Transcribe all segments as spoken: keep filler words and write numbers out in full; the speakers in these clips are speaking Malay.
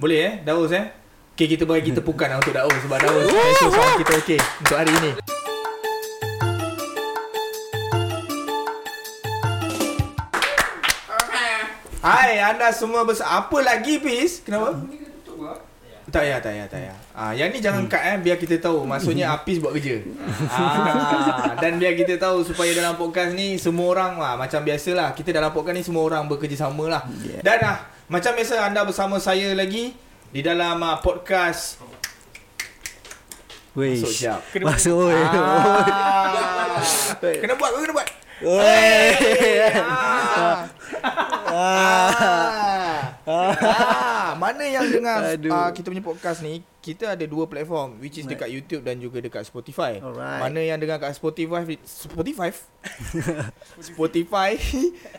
Boleh eh, Daus eh. Okay, kita bagi tepukan lah untuk Daus. Sebab Daus special sound kita okay untuk hari ini. Hai, anda semua bersama. Apa lagi, Pis? Kenapa? Tak payah, tak payah, tak payah. Ah, yang ni jangan cut eh, biar kita tahu. Maksudnya Apis buat kerja. Ah, dan biar kita tahu supaya dalam podcast ni semua orang lah, macam biasalah. Kita dalam podcast ni semua orang bekerjasama lah. Dan ah, macam biasa anda bersama saya lagi di dalam ah, podcast Wish. Masuk Jap. Kena masuk. Bu- ah. Kena buat, kena buat. Hey. Hey. Ah. Ah. Ah. Ah. Mana yang dengar uh, kita punya podcast ni, kita ada dua platform, which is right, dekat YouTube dan juga dekat Spotify. Alright. Mana yang dengar kat Spotify Spotify Spotify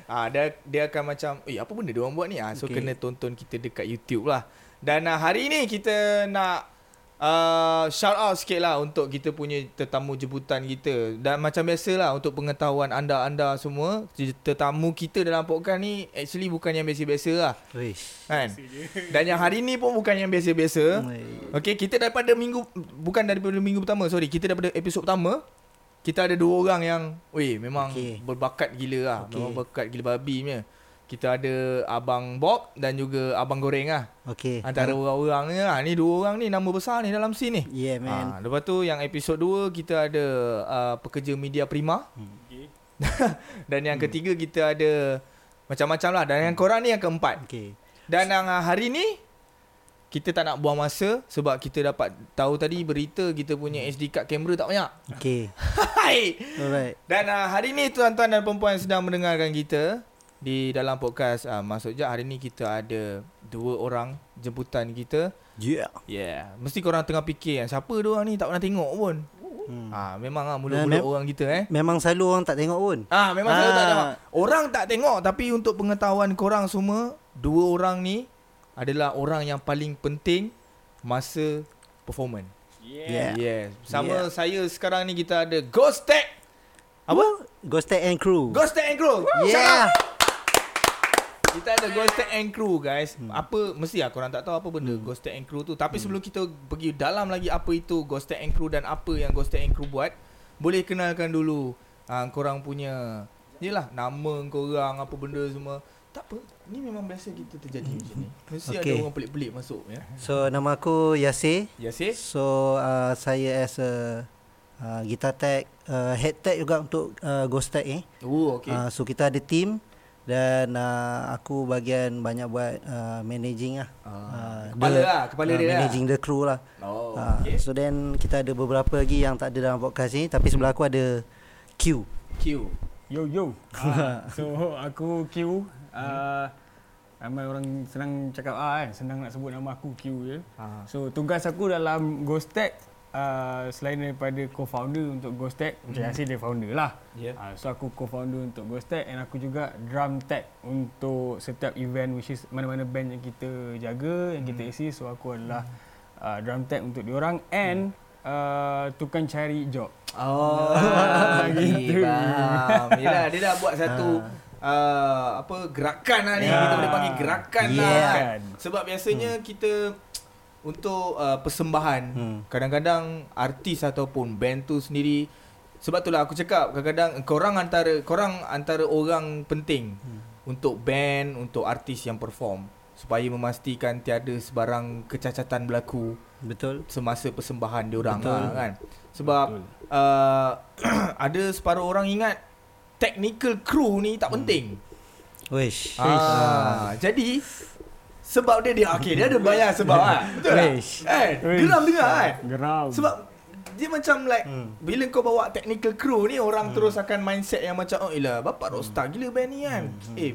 ah, dia, dia akan macam, eh apa benda dia orang buat ni ah, so okay, kena tonton kita dekat YouTube lah. Dan uh, hari ni kita nak Uh, shout out sikit lah untuk kita punya tetamu jemputan kita. Dan macam biasalah, untuk pengetahuan anda-anda semua, tetamu kita dalam podcast ni actually bukan yang biasa-biasa lah, kan? Dan yang hari ni pun bukan yang biasa-biasa. Okay, kita daripada minggu, bukan daripada minggu pertama, sorry, kita daripada episod pertama, kita ada dua orang yang weh memang okay, berbakat gila lah, okay, memang berbakat gila babi punya. Kita ada Abang Bob dan juga Abang Goreng lah. Okay. Antara hmm. orang-orang ni lah. Ni dua orang ni nama besar ni dalam scene ni. Yeah man. Ha, lepas tu yang episod dua kita ada uh, pekerja media prima. Hmm. Okay. Dan yang hmm. ketiga kita ada macam-macam lah. Dan yang korang ni yang keempat. Okay. Dan yang uh, hari ni kita tak nak buang masa sebab kita dapat tahu tadi berita kita punya S D card kamera tak banyak. Okay. Hai. Alright. Dan uh, hari ni tuan-tuan dan perempuan yang sedang mendengarkan kita di dalam podcast uh, Masuk Jap, hari ni kita ada dua orang jemputan kita. Yeah. Yeah. Mesti korang tengah fikir, siapa dia orang ni tak pernah tengok pun. Hmm. Ah, memang ah mula-mula mem- orang kita eh. Memang selalu orang tak tengok pun. Ah, memang ah. selalu tak tengok. Orang tak tengok, tapi untuk pengetahuan korang semua, dua orang ni adalah orang yang paling penting masa performance. Yeah. Yeah. yeah. Sama yeah. saya sekarang ni kita ada Ghostech. Apa? Ghostech and Crew. Ghostech and Crew. Yeah. Kita ada Ghostech and Crew guys. hmm. Apa, mesti lah korang tak tahu apa benda hmm. Ghostech and Crew tu. Tapi hmm. sebelum kita pergi dalam lagi apa itu Ghostech and Crew dan apa yang Ghostech and Crew buat, boleh kenalkan dulu uh, korang punya, yelah, nama korang, apa benda semua. Tak apa, ni memang biasa kita terjadi macam ni. Mesti okay, ada orang pelik-pelik masuk ya. So nama aku Yasir. Yasir. So uh, saya as a uh, guitar tech, uh, head tech juga untuk uh, Ghostech ni eh. Oh okay. uh, So kita ada team dan uh, aku bahagian banyak buat uh, managing lah. Ah, uh, kepala the, lah, kepala uh, dia managing lah, the crew lah. Oh, uh, okay. So then kita ada beberapa lagi yang tak ada dalam podcast ni, tapi sebelah aku ada Q. Q. Yo yo. Uh, so aku Q. Uh, ramai orang senang cakap ah, kan, senang nak sebut nama aku Q je. Uh. So tugas aku dalam Ghostech, uh, selain daripada co-founder untuk Ghostech, macam Yasir dia founder lah. Yeah. Uh, so aku co-founder untuk Ghostech and aku juga drum tech untuk setiap event, which is mana-mana band yang kita jaga, yang mm. kita isi. So aku adalah uh, drum tech untuk diorang and mm. uh, tukang cari job. Oh, gitu. Yelah, dia dah buat satu uh, apa gerakan lah ni, yeah. kita boleh panggil gerakan yeah. lah kan. Sebab biasanya mm. kita untuk uh, persembahan hmm. kadang-kadang artis ataupun band tu sendiri. Sebab itulah aku cakap kadang-kadang korang antara korang antara orang penting hmm. untuk band, untuk artis yang perform, supaya memastikan tiada sebarang kecacatan berlaku. Betul. Semasa persembahan diorang lah, kan. Sebab uh, ada separuh orang ingat technical crew ni tak penting. hmm. Wish. Ah, Wish. Jadi sebab dia dia okey, dia ada bayar sebab ah. Betul tak? Eh, geram dengar kan? Geram. Sebab dia macam like hmm. bila kau bawa technical crew ni, orang hmm. terus akan mindset yang macam oh ilah bapak rockstar hmm. gila band ni kan. Hmm. Eh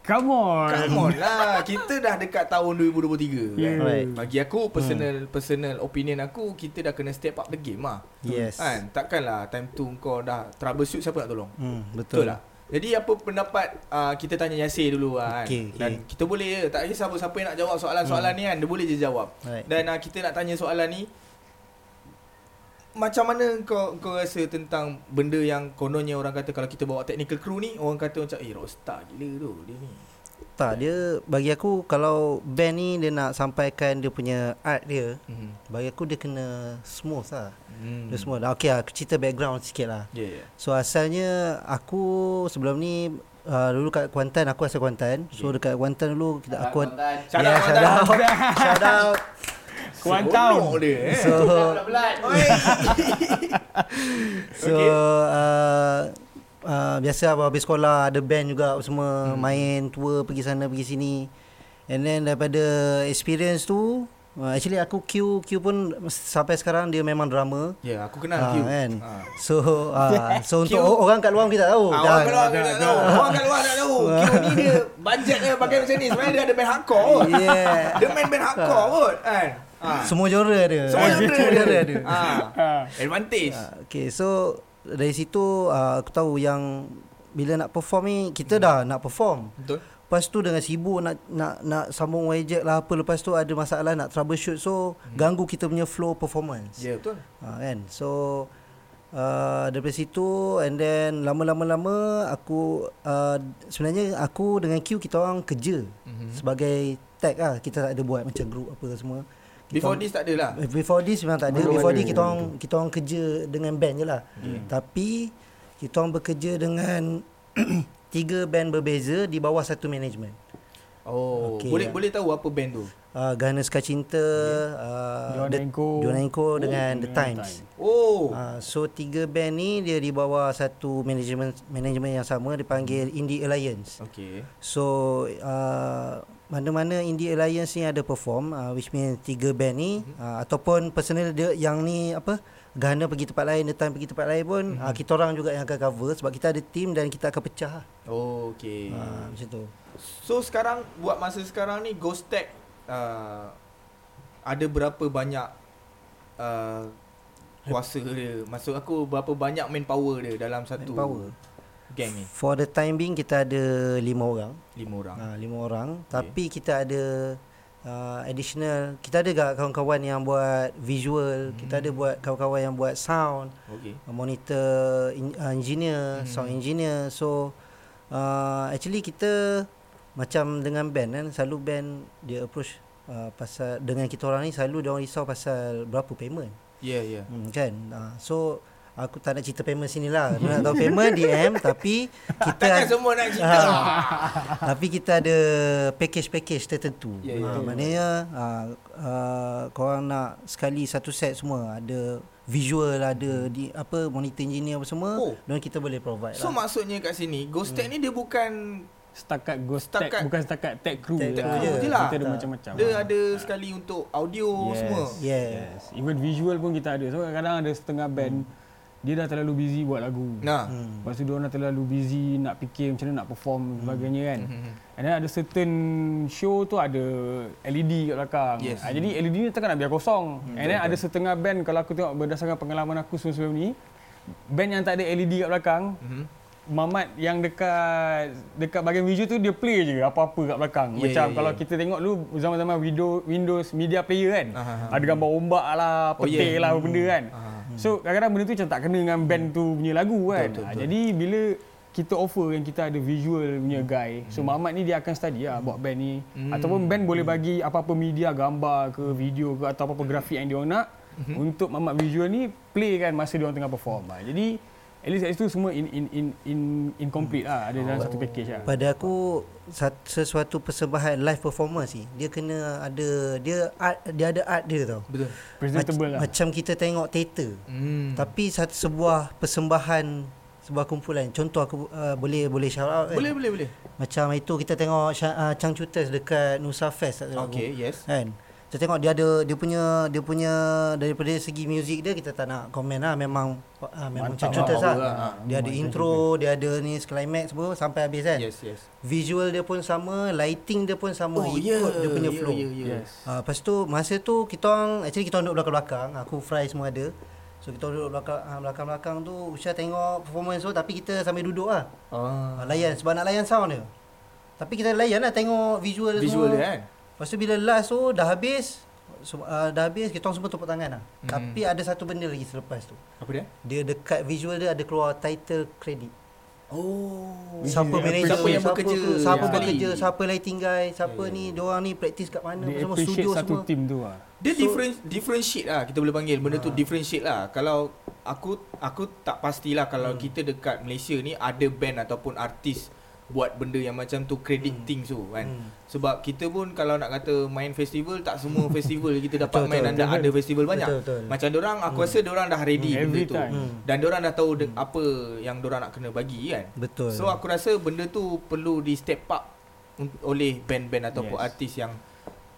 come on. Come on lah. Kita dah dekat tahun dua ribu dua puluh tiga yeah. kan? Right. Bagi aku personal hmm. personal opinion aku, kita dah kena step up the game lah. Yes. Kan? Takkanlah time tu kau dah troubleshoot, siapa nak tolong? Hmm, betul. Betul lah. Jadi apa pendapat uh, kita tanya Yasir dulu lah, kan. Okay, okay. Dan kita boleh, tak kisah siapa yang nak jawab soalan-soalan hmm. ni kan, dia boleh je jawab. Right. Dan uh, kita nak tanya soalan ni, macam mana kau kau rasa tentang benda yang kononnya orang kata kalau kita bawa technical crew ni, orang kata macam eh rockstar gila tu dia ni. Tak, dia bagi aku kalau band ni dia nak sampaikan dia punya art dia, mm-hmm. bagi aku dia kena smooth lah. Mm. Dia smooth. Okay lah, aku cerita background sikit lah. Yeah, yeah. So asalnya aku sebelum ni Uh, dulu kat Kuantan, aku asal Kuantan. So dekat Kuantan dulu kita aku shout out shout out shout out Kuantan. So So uh, uh, biasa habis sekolah ada band juga semua, hmm. main tour pergi sana pergi sini. And then daripada experience tu, Uh, actually aku Q Q pun sampai sekarang dia memang drama. Ya, yeah, aku kenal uh, Q. Kan? Uh. So uh, so untuk orang kat luar kita tahu. Orang kat luar tak tahu. Orang kat luar tak tahu. Q ni dia budget dia pakai macam ni. Sebenarnya dia ada band hardcore. Yeah. Dia main band hardcore kot kan. Semua genre ada. Semua genre ada. Ah. Advantage. Uh, okay, so dari situ uh, aku tahu yang bila nak perform ni kita dah hmm. nak perform. Betul. Lepas tu dengan sibuk nak nak nak sambung wajek lah apa, lepas tu ada masalah nak troubleshoot, so hmm. ganggu kita punya flow performance. Ya, yeah, betul. Uh, kan? So uh, daripada situ, and then lama-lama-lama aku uh, sebenarnya aku dengan Q kita orang kerja mm-hmm. sebagai tag lah. Kita tak ada buat macam group apa semua. Before this tak ada lah. Before this memang tak ada. Before, Before this kita orang kita orang kerja dengan band je lah. Hmm. Tapi kita orang bekerja dengan tiga band berbeza di bawah satu management. Oh, okay. Boleh boleh tahu apa band tu? Uh, Ganas Ke Cinta, yeah. uh, The Junenko oh, dengan The Times. Time. Oh. Uh, so tiga band ni dia di bawah satu management management yang sama, dipanggil Indie Alliance. Okay. So uh, mana-mana Indie Alliance ni ada perform, uh, which means tiga band ni mm-hmm. uh, ataupun personal dia yang ni apa? Gana pergi tempat lain, The Time pergi tempat lain pun mm-hmm. uh, kita orang juga yang akan cover sebab kita ada team dan kita akan pecah. Oh, okey. Uh, macam tu. So sekarang buat masa sekarang ni Ghostech uh, ada berapa banyak uh, kuasa dia? Maksud aku berapa banyak manpower dia dalam satu manpower gang ni? For the time being kita ada lima orang. lima orang. Uh, lima orang, okay. Tapi kita ada Uh, additional, kita ada kawan-kawan yang buat visual, hmm. kita ada buat kawan-kawan yang buat sound, okay. uh, monitor in, uh, engineer, hmm. sound engineer. So uh, actually kita macam dengan band kan, selalu band dia approach uh, pasal dengan kita orang ni selalu dia orang risau pasal berapa payment. Ya yeah, ya. Yeah. Hmm, kan. Uh, so aku tak nak cerita payment sini lah. Nak tahu payment D M, tapi kita takkan semua nak cerita. Ha, tapi kita ada package-package tertentu. Yeah, yeah, ha, yeah. Maknanya ha, uh, korang nak sekali satu set semua, ada visual, ada di, apa monitor engineer apa semua, oh. dan kita boleh provide. So lah. Maksudnya kat sini Ghostech hmm. ni dia bukan setakat Ghostech, bukan setakat tech crew, tech crew je, je lah. Kita ada tak. macam-macam dia ha. ada ha. sekali untuk audio yes. semua. Yes. yes. Even visual pun kita ada. So kadang-kadang ada setengah band hmm. dia dah terlalu busy buat lagu. Nah. Hmm. Lepas tu dia orang dah terlalu busy nak fikir macam mana nak perform hmm. sebagainya kan. Hmm. And then ada certain show tu ada L E D kat belakang. Yes. Ha, jadi L E D ni takkan nak biar kosong. Hmm. And then hmm. ada setengah band, kalau aku tengok berdasarkan pengalaman aku sebelum ni, band yang tak ada L E D kat belakang, hmm. mamat yang dekat dekat bahagian visual tu dia play je apa-apa kat belakang. Yeah, macam yeah, kalau yeah. kita tengok dulu zaman-zaman Windows, Windows Media Player kan. Aha, ada gambar ombak lah, petik oh, yeah. lah hmm. benda kan. Aha. So kadang-kadang benda tu macam tak kena dengan band tu punya lagu kan. Betul, betul. Jadi bila kita offer yang kita ada visual punya guy, so hmm. Mamat ni dia akan study lah buat band ni. Hmm. Ataupun band boleh bagi apa-apa media, gambar ke video ke atau apa-apa grafik yang dia orang nak hmm. untuk Mamat visual ni play kan masa dia orang tengah perform. Jadi at least at least tu semua in in in in incomplete hmm. lah, ada dalam oh. satu package lah. Pada aku sesuatu persembahan live performance ni dia kena ada dia art, dia ada art dia tau. Betul. Presentable Mac, lah. Macam kita tengok teater. Hmm. Tapi satu sebuah persembahan sebuah kumpulan. Contoh aku uh, boleh boleh shout out. Boleh kan? boleh boleh. Macam itu kita tengok uh, Chang Chutes dekat Nusa Fest. Okey, yes. Kan. Kita tengok dia ada dia punya dia punya daripada segi muzik dia kita tak nak komen lah, memang ah, memang cerita lah. lah. Dia ada intro, dia ada ni climax semua sampai habis kan. Yes, yes. Visual dia pun sama, lighting dia pun sama, oh, ikut yeah, dia punya yeah, flow. Yeah, yeah, yeah. Yes. Ah, lepas tu masa tu kita orang actually kita duduk belakang-belakang, aku Fry semua ada. So kita duduk belakang-belakang tu Usha tengok performance tu tapi kita sambil duduk lah. Ah. Layan sebab nak layan sound dia. Tapi kita layan lah tengok visual, visual semua. Visual dia kan. Lepas tu bila last tu dah habis, so, uh, dah habis kita orang semua tepuk tangan lah. Hmm. Tapi ada satu benda lagi selepas tu. Apa dia? Dia dekat visual dia ada keluar title credit. Oh. Siapa yeah, manager, siapa yang bekerja, siapa, siapa, siapa yeah. bekerja, siapa lighting guy, siapa yeah. ni, diorang ni practice kat mana, they semua studio satu semua. Team tu lah. Dia so, different different shit lah kita boleh panggil. Benda ha. tu different shit lah. Kalau aku aku tak pastilah kalau hmm. kita dekat Malaysia ni ada band ataupun artis buat benda yang macam tu credit hmm. things tu kan. Hmm. Sebab kita pun kalau nak kata main festival, tak semua festival kita dapat betul, main betul, anda betul. Ada festival banyak. Betul, betul. Macam dorang aku hmm. rasa dorang dah ready hmm. benda tu. Hmm. Dan dorang dah tahu de- hmm. apa yang dorang nak kena bagi kan. Betul. So aku rasa benda tu perlu di step up oleh band-band ataupun yes. artis yang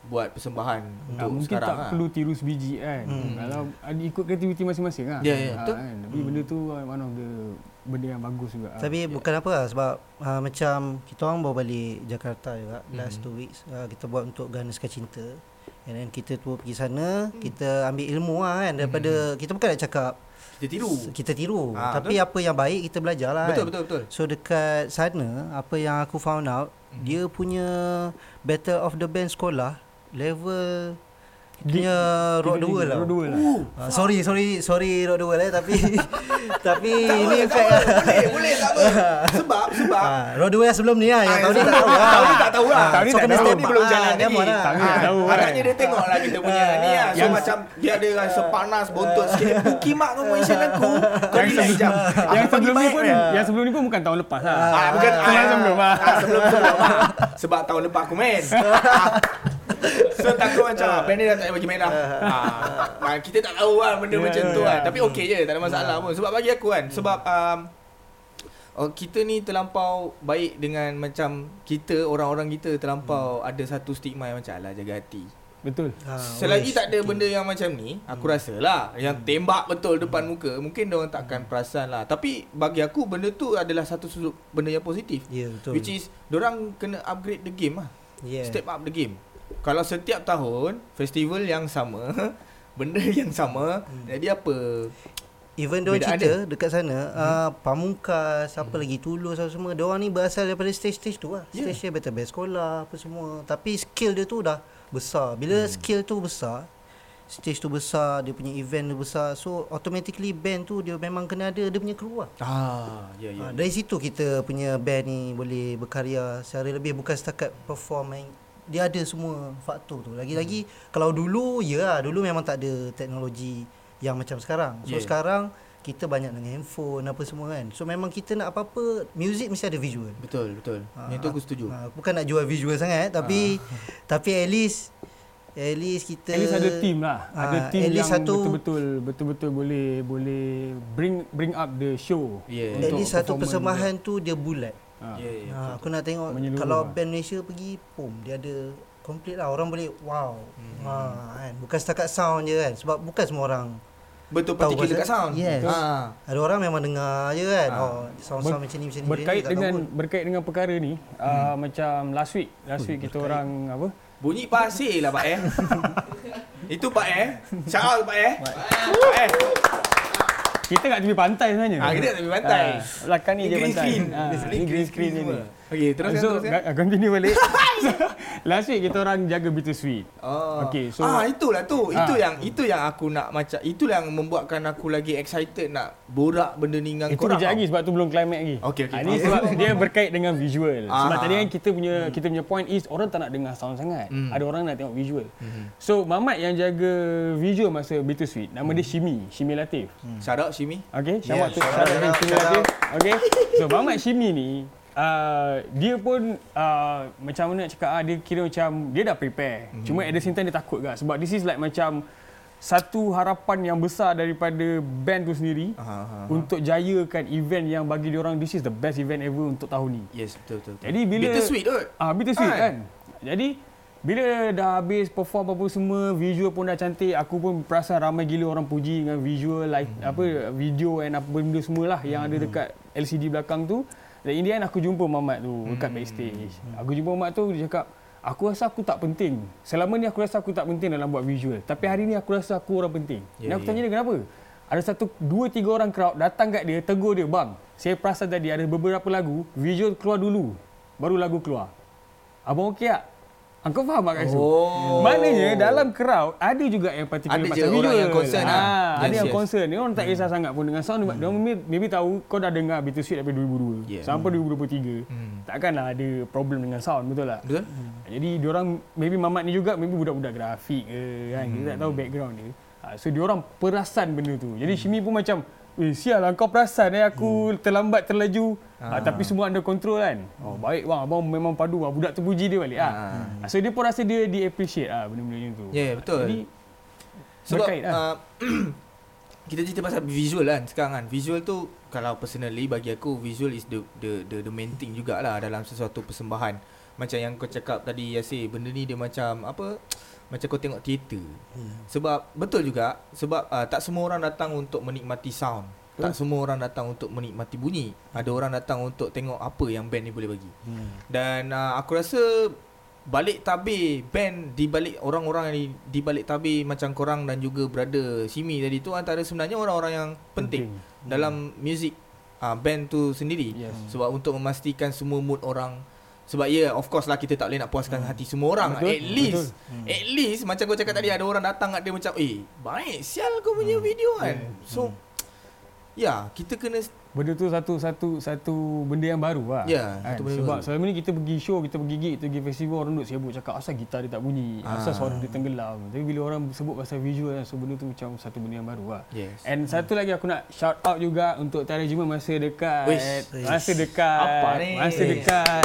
buat persembahan hmm. untuk mungkin sekarang. Mungkin tak lah. Perlu tiru sebiji kan. Hmm. Kalau ikut kreativiti masing-masing lah. Ya, ya, ha, betul. Kan? Tapi hmm. benda tu one of the benda yang bagus juga. Tapi yeah. bukan apa lah, sebab uh, macam kita orang baru balik Jakarta juga hmm. last two weeks. Uh, kita buat untuk Ganas Ke Cinta. And then kita tu pergi sana, hmm. kita ambil ilmu lah kan. Daripada, hmm. kita bukan nak cakap kita tiru. Kita tiru. Ha, tapi betul? Apa yang baik kita belajar lah betul, kan. Betul, betul, betul. So dekat sana, apa yang aku found out, hmm. dia punya Battle of the Band sekolah level punya rock duel lah. lah. Uh, uh, sorry sorry sorry rock duel eh tapi tapi ini effect lah. Boleh boleh tak apa. Sebab sebab uh, rock duel sebelum ni lah yang tahun ni tak tahu lah. Tahun ni tak tahu lah. Tahun ni tak tahu belum jalan lagi. Tahun ni tak tahu. Agaknya dia tengok lah kita punya ni lah. So macam dia ada rasa panas bontot sikit. Buki mak kau mention aku. Kau relax jap. Yang sebelum ni pun yang sebelum ni pun bukan tahun lepas lah. Ah bukan tahun sebelum lah. Sebelum sebelum lah. Sebab tahun lepas aku main. So takut macam uh, band ni dah tak payah bagi main dah uh, uh, kita tak tahu lah benda yeah, macam yeah, tu kan yeah. Tapi okey je, tak ada masalah yeah. pun. Sebab bagi aku kan yeah. Sebab um, oh, kita ni terlampau baik dengan macam kita, orang-orang kita terlampau hmm. ada satu stigma yang macam alah jaga hati. Betul ha, selagi tak ada okay. benda yang macam ni, aku hmm. rasalah yang hmm. tembak betul depan hmm. muka, mungkin diorang takkan perasan lah. Tapi bagi aku benda tu adalah satu sudut benda yang positif yeah, betul. Which is diorang kena upgrade the game lah yeah. Step up the game. Kalau setiap tahun festival yang sama, benda yang sama, hmm. jadi apa? Even diorang cerita ada. Dekat sana hmm. uh, Pamungkas, apa hmm. lagi, Tulus apa semua, diorang ni berasal daripada stage-stage tu lah yeah. Stage-stage battle-battle sekolah apa semua. Tapi skill dia tu dah besar. Bila hmm. skill tu besar, stage tu besar, dia punya event tu besar. So automatically band tu dia memang kena ada dia punya crew lah ah, yeah, yeah. Uh, Dari situ kita punya band ni boleh berkarya secara lebih. Bukan setakat performing, dia ada semua faktor tu. Lagi-lagi hmm. kalau dulu ya, dulu memang tak ada teknologi yang macam sekarang. So yeah. sekarang kita banyak dengan handphone apa semua kan. So memang kita nak apa-apa music mesti ada visual. Betul, betul. Ha, yang tu aku setuju. Ha, aku bukan nak jual visual sangat tapi ha. tapi at least at least kita at least ada team lah. Ha, ada team yang betul-betul betul-betul boleh boleh bring bring up the show. Yeah. At least satu persembahan dia. Tu dia bulat. Ha. Yeah, yeah, ha, aku nak tengok kalau lah. Band Malaysia pergi pom dia ada complete lah, orang boleh wow hmm. ha, kan? Bukan setakat sound je kan, sebab bukan semua orang betul particular dekat sound yes. ha. Ada orang memang dengar je kan ha. oh, sound-sound Ber- macam ni macam ni berkait dengan berkait dengan perkara ni hmm. uh, macam last week last week Ui, kita berkait. Orang apa bunyi pasir lah Pak eh itu Pak eh shout out Pak eh Pak eh kita kat tepi pantai sebenarnya. Ah, kita kat tepi pantai. Ah, belakang ni je pantai. Green screen. Ah, ni green screen ni. Okey, teruskan so, teruskan. So, continue balik. So, last week kita orang jaga Bittersweet. Oh. Okey, so ah itulah tu. Ah. Itu yang itu yang aku nak macam itulah yang membuatkan aku lagi excited nak borak benda ni dengan korang. Itu lagi sebab tu belum climax lagi. Okey okey. Ah, ini sebab dia berkait dengan visual. Ah. Sebab tadi kan kita punya hmm. kita punya point is orang tak nak dengar sound sangat. Hmm. Ada orang nak tengok visual. Hmm. So, Mamat yang jaga visual masa Bittersweet, nama dia Shimi, Shimi Latif. Hmm. Shout out Shimi. Okey, nama tu Shimi Latif. Okey. So, Mamat Shimi ni Uh, dia pun uh, macam mana nak cakap, dia kira macam dia dah prepare. Mm-hmm. Cuma at the same time dia takut juga sebab this is like macam satu harapan yang besar daripada band tu sendiri aha, aha, untuk jayakan event yang bagi diorang this is the best event ever untuk tahun ni. Yes, betul betul. betul. Jadi bila Bittersweet tu. Ah, Bittersweet kan. Jadi bila dah habis perform apa semua, visual pun dah cantik, aku pun perasan ramai gila orang puji dengan visual like mm-hmm. apa video and apa benda semualah yang mm-hmm. ada dekat L C D belakang tu. Dan in the end aku jumpa Mamat tu dekat hmm. backstage. Aku jumpa Mamat tu, dia cakap, aku rasa aku tak penting. Selama ni aku rasa aku tak penting dalam buat visual. Tapi hari ni aku rasa aku orang penting. Dan yeah, aku tanya yeah. dia kenapa? Ada satu, dua, tiga orang crowd datang kat dia, tegur dia. Bang, saya perasan tadi ada beberapa lagu, visual keluar dulu. Baru lagu keluar. Abang okey tak? Aku faham kat situ. Oh. Maknanya dalam crowd ada juga yang particular pasal video. Ada orang yang concern. Ha, yes, ada yang yes. concern. Dia orang tak kisah hmm. sangat pun dengan sound. Hmm. Dia orang maybe, maybe tahu kau dah dengar Bittersweet daripada dua ribu dua yeah. sampai dua ribu dua puluh tiga. Hmm. Takkanlah ada problem dengan sound, betul tak? Betul. Hmm. Jadi dia orang maybe mamat ni juga maybe budak-budak grafik ke kan. Hmm. Kita tak tahu background dia. So dia orang perasan benda tu. Jadi hmm. Shimi pun macam, "Eh, sialah kau perasan eh aku hmm. terlambat terlaju ha. Ha, tapi semua under control kan." Oh baik bang, abang memang padu ah, budak terpuji dia balik ah. Ha. Ha. So dia pun rasa dia di appreciate ah benda-benda macam tu. Ya yeah, betul. Jadi sebab berkait, uh, kita cerita pasal visual kan sekarang kan. Visual tu kalau personally bagi aku visual is the the the, the main thing jugalah dalam sesuatu persembahan. Macam yang kau cakap tadi Yasir, benda ni dia macam apa? Macam kau tengok teater. Hmm. Sebab betul juga sebab uh, tak semua orang datang untuk menikmati sound. Hmm. Tak semua orang datang untuk menikmati bunyi. Ada orang datang untuk tengok apa yang band ni boleh bagi. Hmm. Dan uh, aku rasa balik tabir band di balik orang-orang yang di balik tabir macam korang dan juga brother Shimi tadi tu antara sebenarnya orang-orang yang penting hmm. dalam music uh, band tu sendiri. Yes. Sebab untuk memastikan semua mood orang. Sebab ya yeah, of course lah kita tak boleh nak puaskan hmm. hati semua orang. Betul, at least betul. At least hmm. macam kau cakap tadi ada orang datang kat dia macam, "Eh baik sial kau punya hmm. video kan." hmm. So hmm. ya yeah, kita kena benda tu satu satu satu benda yang baru lah yeah, kan? Sebab baru. Selama ni kita pergi show, kita pergi gig, kita pergi festival, orang duduk sibuk cakap asal gitar dia tak bunyi, asal ah. suara dia tenggelam. Tapi bila orang sebut pasal visual, so benda tu macam satu benda yang baru lah. Yes. And hmm. satu lagi aku nak shout out juga untuk Tarjuma masa dekat Wish. masa dekat apa ni masa dekat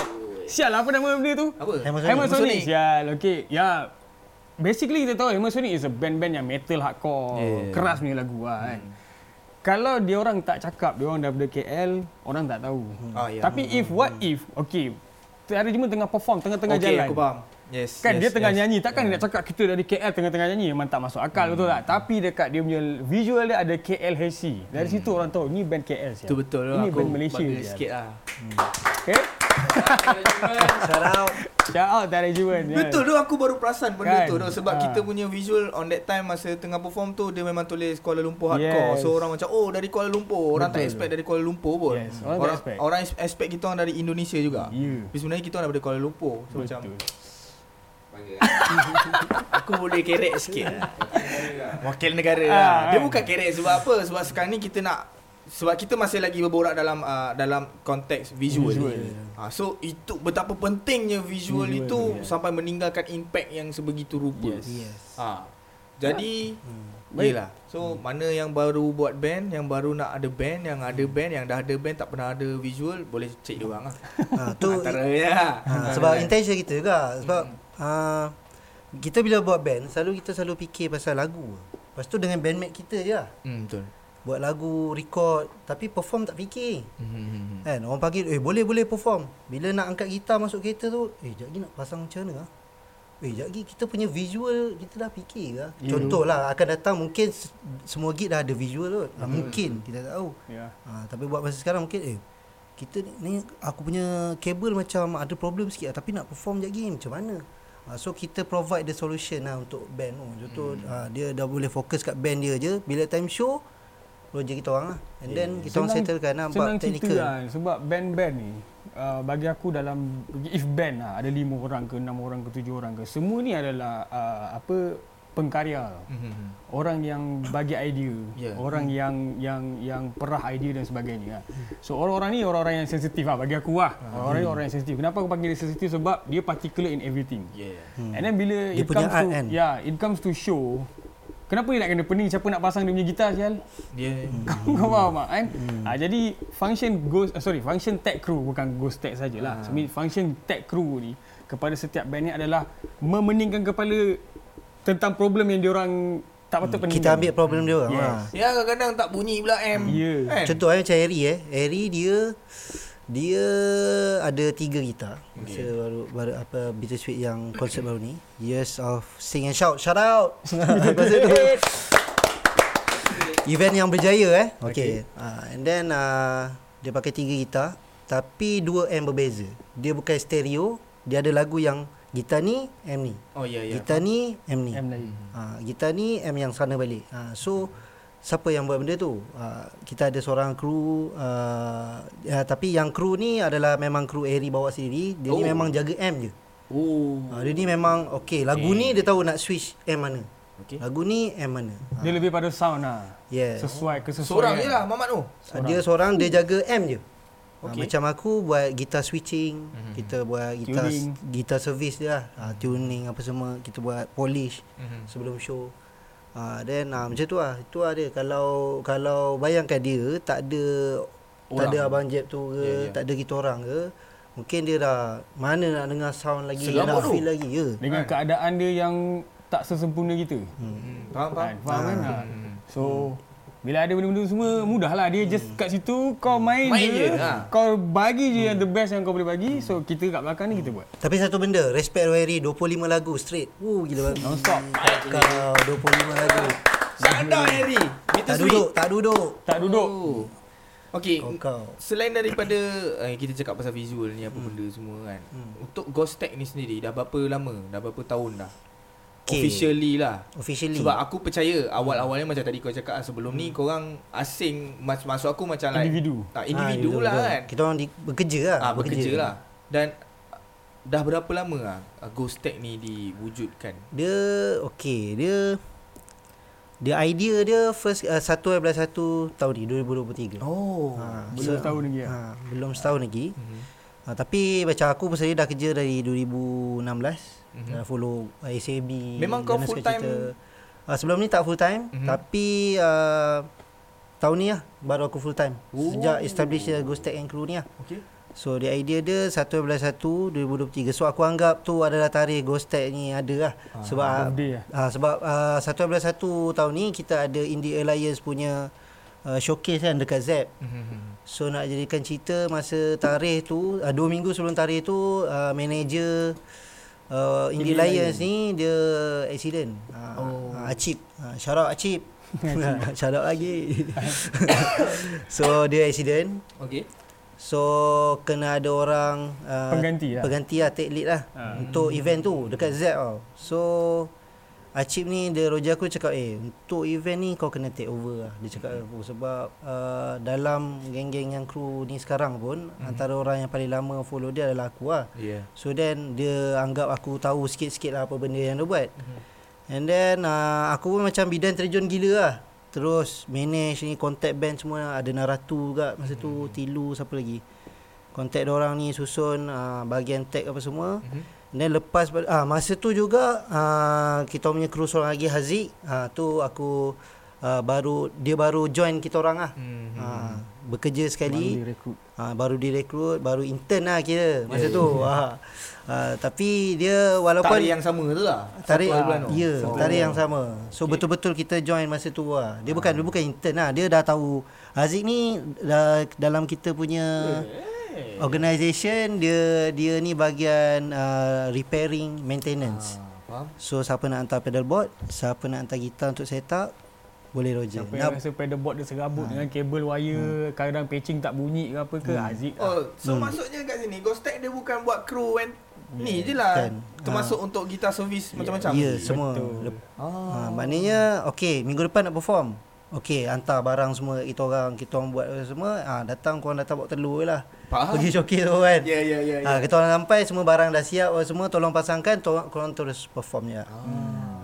Sial apa nama benda tu? Apa? Hammersonic. Hammersonic. Sial. Okey. Ya. Basically kita tahu Hammersonic is a band-band yang metal hardcore. Yeah. Keras punya lagu lah, hmm. kan. Kalau dia orang tak cakap dia orang daripada K L, orang tak tahu. Hmm. Ah, yeah. Tapi hmm. if what hmm. if okey. Arrangement tengah perform tengah-tengah okay, jalan. Okey, aku faham. Yes. Kan yes, dia tengah yes. nyanyi, takkan yeah. dia nak cakap kita dari K L tengah-tengah nyanyi memang tak masuk akal hmm. betul tak? Tapi dekat dia punya visual dia ada K L H C. Dari hmm. situ orang tahu ni band K L sial. Itu betul lah. Ini aku band Malaysia sikitlah. Hmm. Okey. Shout out Shout out dari Juan. Betul tu, aku baru perasan benda kan? tu doh, sebab ha. kita punya visual on that time masa tengah perform tu dia memang tulis Kuala Lumpur hardcore. Yes. So orang macam, "Oh dari Kuala Lumpur." Orang betul tak expect tu. Dari Kuala Lumpur pun. Yes. Orang orang, expect. orang expect kita orang dari Indonesia juga. Yeah. Tapi sebenarnya kita orang daripada Kuala Lumpur. So betul. Macam aku boleh kerek sikit lah. Wakil negara lah. Dia bukan kerek sebab apa? Sebab sekarang ni kita nak sebab kita masih lagi berborak dalam uh, dalam konteks visual. visual. Ha, so itu betapa pentingnya visual, visual itu yeah. sampai meninggalkan impact yang sebegitu rupa. Yes. Yes. Ha, jadi yeah. hmm. yelah. So hmm. mana yang baru buat band, yang baru nak ada band, yang ada band, yang dah ada band tak pernah ada visual, boleh cek dia orang lah. Ha, tu antaranya. Ha, sebab intention kita juga. Sebab hmm. uh, kita bila buat band selalu kita selalu fikir pasal lagu. Lepas tu dengan bandmate kita je lah. Hmm, betul. Buat lagu, record, tapi perform tak fikir. Mm-hmm. Kan? Orang panggil, eh boleh-boleh perform. Bila nak angkat gitar masuk kereta tu, eh sekejap lagi nak pasang macam mana lah. Eh sekejap lagi kita punya visual, kita dah fikir lah. Yeah. Contohlah, akan datang mungkin semua gig dah ada visual tu. Mm-hmm. Mungkin, kita tak tahu. Yeah. Ha, tapi buat masa sekarang mungkin, eh kita ni, aku punya kabel macam ada problem sikit lah. Tapi nak perform sekejap lagi macam mana? So kita provide the solution lah untuk band. Oh, contoh, mm. ha, dia dah boleh fokus kat band dia je. Bila time show, projek kita orang lah. And then yeah. kita orang settlekan lah bab teknikal lah. Sebab band-band ni uh, bagi aku dalam if band lah ada lima orang ke enam orang ke tujuh orang ke, semua ni adalah uh, apa pengkarya. Mm-hmm. Orang yang bagi idea, yeah. orang yang yang yang perah idea dan sebagainya. So orang-orang ni orang-orang yang sensitif lah bagi aku lah. Mm. Orang ni orang yang sensitif. Kenapa aku panggil dia sensitif? Sebab dia particular in everything. Yeah. Mm. And then bila dia it comes to kan? yeah, it comes to show, kenapa dia nak kena pening siapa nak pasang dia punya gitar sial? Yeah. Kau, kau faham tak kan? Mm. Ha, jadi function ghost uh, sorry, function tech crew bukan ghost tech sajalah. Uh. Function tech crew ni kepada setiap band ni adalah memeningkan kepala tentang problem yang diorang tak patut hmm. pening. Kita ambil problem dia orang. Yes. Ha. Ya kadang-kadang tak bunyi pula M. Yeah. Kan? Contoh macam Harry eh. Harry dia dia ada tiga gitar. Okay. So, baru, baru apa Bittersweet yang konsep baru ni. Years of Sing and Shout. Shout out. Pasal tu. Event yang berjaya eh. Okey. Okay. Uh, and then uh, dia pakai tiga gitar tapi dua amp berbeza. Dia bukan stereo, dia ada lagu yang gitar ni amp ni. Oh ya yeah, ya. Yeah. Gitar ni amp ni. amp lagi. Uh, gitar ni amp yang sana balik. Uh, so siapa yang buat benda tu? Uh, kita ada seorang kru uh, ya, tapi yang kru ni adalah memang kru Harry bawa sendiri. Dia oh. ni memang jaga amp je. Oh. Ha, dia ni memang okey. Lagu okay. ni dia tahu nak switch M mana. Okay. Lagu ni M mana. Ha. Dia lebih pada sound lah. Yeah. Sesuai ke sesuai. Seorang je lah Mamat tu. Seorang. Dia seorang, dia jaga M je. Okay. Ha, macam aku buat gitar switching, mm-hmm. kita buat gitar tuning. Gitar service dia lah. Ha, tuning apa semua. Kita buat polish mm-hmm. sebelum show. Ha, then ha, macam tu lah. Itu lah dia. Kalau, kalau bayangkan dia tak ada orang. Tak ada Abang Jeb tu ke, yeah, yeah. tak ada kita orang ke, mungkin dia dah mana nak dengar sound lagi, nak feel lagi ya. Dengan right. keadaan dia yang tak sesempurna kita. Hmm. Faham faham. Faham kan? Ha. So hmm. bila ada benda-benda semua mudahlah dia hmm. just kat situ kau main, main je. je. Ha. Kau bagi je hmm. yang the best yang kau boleh bagi. So kita kat belakang ni kita buat. Tapi satu benda, Respect Royari dua puluh lima lagu straight. Woo gila banget. Non-stop. Kau dua puluh lima lagu. Sadar Harry. Tak duduk, tak duduk. Tak duduk. Oh. Okey, selain daripada eh, kita cakap pasal visual ni apa hmm. benda semua kan. Hmm. Untuk Ghostech ni sendiri dah berapa lama? Dah berapa tahun dah? Okay. Officially lah. Officially. Sebab aku percaya awal-awalnya macam tadi kau cakap sebelum hmm. ni korang asing, masuk aku macam like individu. Tak, individu ha, lah betul. Kan. Kita orang di, bekerja lah. Ha, bekerja, bekerja lah. Dan dah berapa lama lah Ghostech ni diwujudkan? Dia okey, dia dia idea dia first uh, satu bulan satu tahun ni dua ribu dua puluh tiga. Oh. Ha, belum setahun lagi. Ha, belum setahun lagi. Mm-hmm. Ha, tapi macam aku pasal dah kerja dari dua ribu enam belas. Mm-hmm. Dah follow A C A B. Memang kau full time. Ha, sebelum ni tak full time, mm-hmm. tapi uh, tahun ni lah baru aku full time. Oh. Sejak establish Ghostech and Crew ni lah. Okay. So the idea dia satu bulan satu dua ribu dua puluh tiga. So aku anggap tu adalah tarikh Ghostech ni ada lah. Ha, sebab ha, sebab uh, satu bulan satu tahun ni kita ada Indie Alliance punya uh, showcase kan dekat Zep. Mm-hmm. So nak jadikan cerita masa tarikh tu uh, dua minggu sebelum tarikh tu uh, manager uh, Indie Alliance ni dia accident. Uh, oh. uh, Achip. Uh, shout out Achip. Shout out lagi. So dia accident. Okay. So kena ada orang uh, pengganti lah. Pengganti lah, take lead lah uh. untuk event tu dekat Z tau. So Achip ni dia roja aku cakap, eh untuk event ni kau kena take over lah. Dia cakap aku sebab uh, dalam geng-geng yang crew ni sekarang pun uh-huh. antara orang yang paling lama follow dia adalah aku lah. Yeah. So then dia anggap aku tahu sikit-sikit lah apa benda yang dia buat. Uh-huh. And then uh, aku pun macam bidan terjun gila lah. Terus manage ni, contact band semua. Ada Naratu juga masa hmm. tu, Tilu, siapa lagi. Contact diorang ni, susun uh, bahagian tag apa semua. Dan hmm. lepas, uh, masa tu juga uh, kita punya kru seorang lagi, Haziq. uh, Tu aku uh, baru, dia baru join kita orang lah. hmm. uh, Bekerja sekali, baru direkrut, uh, baru direkrut, baru intern lah kira masa yeah, tu yeah. Uh, uh, tapi dia walaupun tarik yang sama tu lah. Tarik, bulan tu. Yeah, so, tarik yang sama. So okay. betul-betul kita join masa tu lah. Dia ha. bukan dia bukan intern lah. Dia dah tahu Haziq ni dah, dalam kita punya hey. organisation. Dia dia ni bahagian uh, repairing, maintenance. ha. So siapa nak hantar pedalboard, siapa nak hantar gitar untuk setup, boleh Roger. Siapa yang rasa pedalboard dia serabut ha. dengan kabel wire, hmm. kadang patching tak bunyi ke apa ke, hmm. Haziq lah. Oh, so hmm. maksudnya kat sini Ghostech dia bukan buat crew kan? Yeah. Ni je lah. Termasuk ha. untuk gitar servis yeah. macam-macam. Ya, yeah, semua. Lep- oh. ha, maknanya okey, minggu depan nak perform. Okey, hantar barang semua kita orang, kita orang buat semua. Ah ha, datang korang datang bawa telur lah. Faham. Pergi showcase tu kan. Ya yeah, ya yeah, ya yeah, yeah. ha, kita orang sampai semua barang dah siap semua, tolong pasangkan, tolong korang terus perform je. Ah.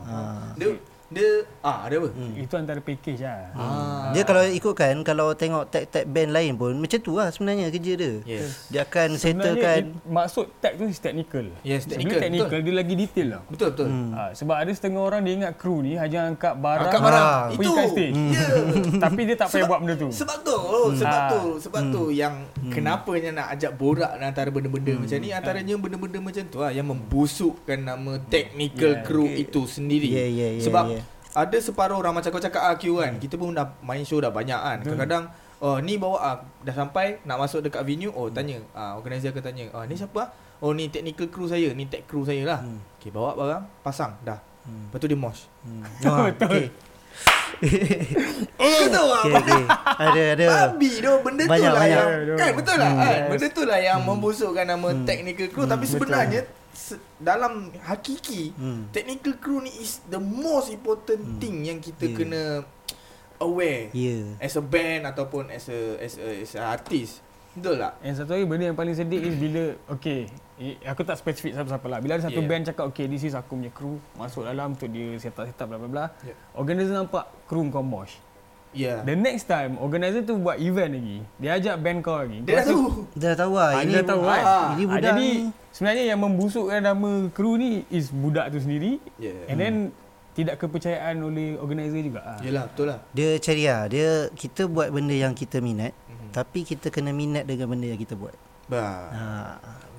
Ha. Dia Dia, ah ada apa? Hmm. Itu antara package lah. Hmm. Ah. Dia kalau ikutkan, kalau tengok tag-tag band lain pun, macam tu lah sebenarnya kerja dia. Yes. Dia akan sebenarnya settlekan. Dia, maksud tag tu is technical. Yes, technical. Sebelum technical, betul. Dia lagi detail lah. Betul, betul. Hmm. Ah, sebab ada setengah orang dia ingat kru ni hanya angkat barang. Angkat barang. Ah, itu. Stage. Yeah. Tapi dia tak payah buat benda tu. Sebab tu, oh, sebab ah. tu, sebab hmm. tu yang hmm. kenapanya nak ajak borak antara benda-benda hmm. macam ni, antaranya benda-benda macam tu lah yang membusukkan nama technical yeah. crew okay. itu sendiri. Yeah, yeah, yeah, sebab yeah. ada separuh orang macam kau cakap A Q kan. Kita pun dah main show dah banyak kan. Kadang-kadang oh, ni bawa ah, dah sampai nak masuk dekat venue. Oh tanya ah, organizer akan tanya, oh, ni siapa ah? Oh ni technical crew saya, ni tech crew saya lah. hmm. Okay, bawa barang, pasang dah. hmm. Lepas tu dia mosh. hmm. oh, Okay. Eh betul lah. Ada ada. Babi tu benda tu lah yang kan betul lah. Benda tu lah yang membusukkan nama technical crew, tapi sebenarnya dalam hakiki technical crew ni is the most important thing yang kita kena aware as a band ataupun as a as a artist. Betul tak? Yang satu lagi benda yang paling sedih is bila okay aku tak spesifik siapa-siapa lah. Bila ada satu yeah. band cakap okay this is aku punya crew, masuk dalam untuk dia set up set up bla bla bla. Yeah. Organizer nampak crew kau mosh. Yeah. The next time organizer tu buat event lagi, dia ajak band kau lagi. Dia dah tahu. Dah tahu lah. Ini dah tahu kan. Ah. Ini budak. Jadi ni sebenarnya yang membusukkan nama crew ni is budak tu sendiri. Yeah. And then hmm. tidak kepercayaan oleh organizer juga. Yalah, betul lah. Dia cari lah. Dia kita buat benda yang kita minat, mm-hmm. tapi kita kena minat dengan benda yang kita buat. Bah. Ha.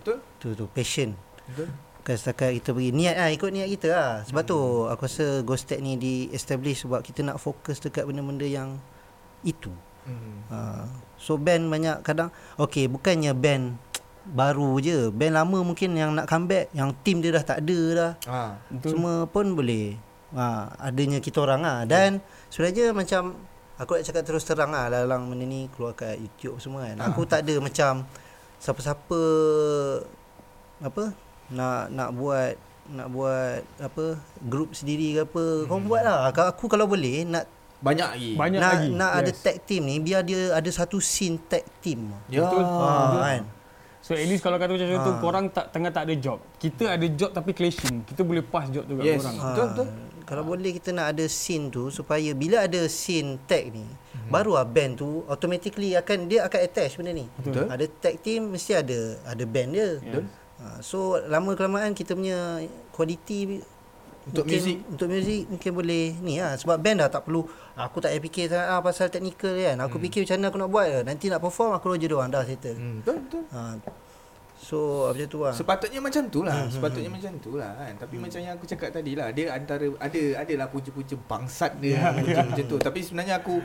Betul? Tu tu passion. Betul. Bukan setakat kita bagi niat ah, ikut niat kita lah. Sebab hmm. tu aku rasa Ghostech ni di-establish sebab kita nak fokus dekat benda-benda yang itu. Hmm. Ha. So band banyak kadang okey, bukannya band baru je. Band lama mungkin yang nak comeback, yang team dia dah tak ada dah. Ha, betul. Semua pun boleh. Ha, adanya kita orang lah. Dan yeah. sebenarnya macam aku nak cakap terus terang lah, lalang benda ni keluar kat YouTube semua kan. Ha. Aku tak ada macam siapa-siapa apa nak nak buat nak buat apa group sendiri ke apa. Hmm. Kau buat lah. Aku kalau boleh nak banyak lagi. Banyak nak, lagi. Nak yes. ada tag team ni, biar dia ada satu scene tag team. Yeah. Betul. Ha, betul. Kan? So at least kalau kata macam contoh ha. korang tak tengah tak ada job. Kita ada job tapi clashing. Kita boleh pass job tu kat yes. korang. Ha. Betul betul. Kalau ha. boleh kita nak ada scene tu supaya bila ada scene tag ni, hmm. baru lah band tu automatically akan dia akan attach benda ni. Betul. Ada tag team mesti ada ada band dia. Betul. Yeah. So lama kelamaan kita punya quality untuk mungkin, muzik untuk muzik mungkin boleh ni lah. Sebab band dah tak perlu aku tak payah fikir sangat lah pasal teknikal kan. Aku hmm. fikir macam mana aku nak buat lah. Nanti nak perform aku roja diorang dah settle. Hmm. Betul betul. Ha. So macam tu lah. Sepatutnya macam tu lah. Hmm. Sepatutnya macam tu lah kan. Tapi hmm. macam yang aku cakap tadi lah, dia antara ada adalah punca-punca bangsat dia yeah, macam, yeah. macam tu. Tapi sebenarnya aku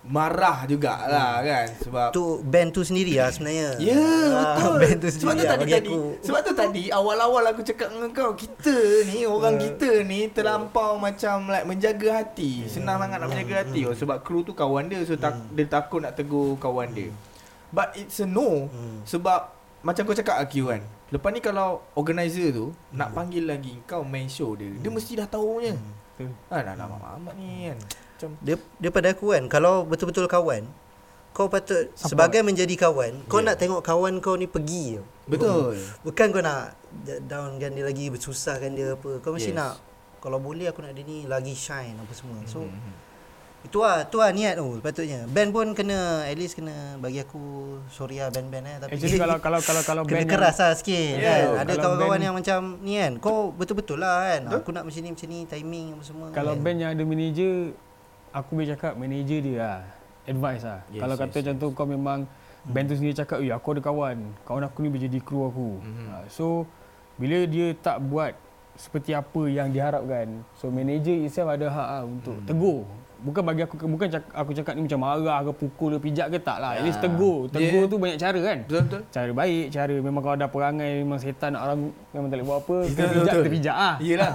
marah jugalah hmm. kan sebab tu band tu sendiri lah sebenarnya. Ya yeah, betul. Band tu sendiri. Sebab tu tadi, tadi sebab tu tadi awal-awal aku cakap dengan kau, kita ni orang uh, kita ni terlampau uh, macam like menjaga hati. Yeah. Senang sangat nak menjaga hati. Oh, sebab kru tu kawan dia, so tak, hmm. dia takut nak tegur kawan dia. But it's a no hmm. sebab macam kau cakap Q kan. Lepas ni kalau organizer tu hmm. nak panggil lagi kau main show dia, dia mesti dah tahu punya. Hmm. Ah dah lama amat ni kan. Macam dia daripada aku kan, kalau betul-betul kawan, kau patut Sampai. sebagai menjadi kawan, kau yeah. nak tengok kawan kau ni pergi. Betul. Bukan kau nak downkan dia lagi, bersusahkan dia apa. Kau mesti yes. nak kalau boleh aku nak dia ni lagi shine apa semua. So hmm. Itulah, itulah niat tu sepatutnya. Band pun kena, at least kena bagi aku sorry lah band-band eh. Tapi actually, kalau, kalau, kalau, kalau band kena keras lah sikit yeah, kan. Ada kawan-kawan yang macam ni kan, kau betul-betul lah kan. Aku nak macam ni, macam ni, timing apa semua. Kalau kan? Band yang ada manager, aku boleh cakap manager dia lah advice lah. Yes, kalau yes, kata yes. contoh kau memang hmm. band tu sendiri cakap, eh aku ada kawan, kawan aku ni boleh jadi kru aku. Hmm. So, bila dia tak buat seperti apa yang diharapkan, so manager itself ada hak lah untuk hmm. tegur. Bukan bagi aku, bukan cakap, aku cakap ni macam marah ke pukul ke pijak ke, tak lah. At least tegur. Tegur yeah. tu banyak cara kan. Betul-betul. Cara baik, cara memang kalau ada perangai memang setan nak orang memang tak boleh buat apa. Kita pijak, kita pijak lah. Yelah.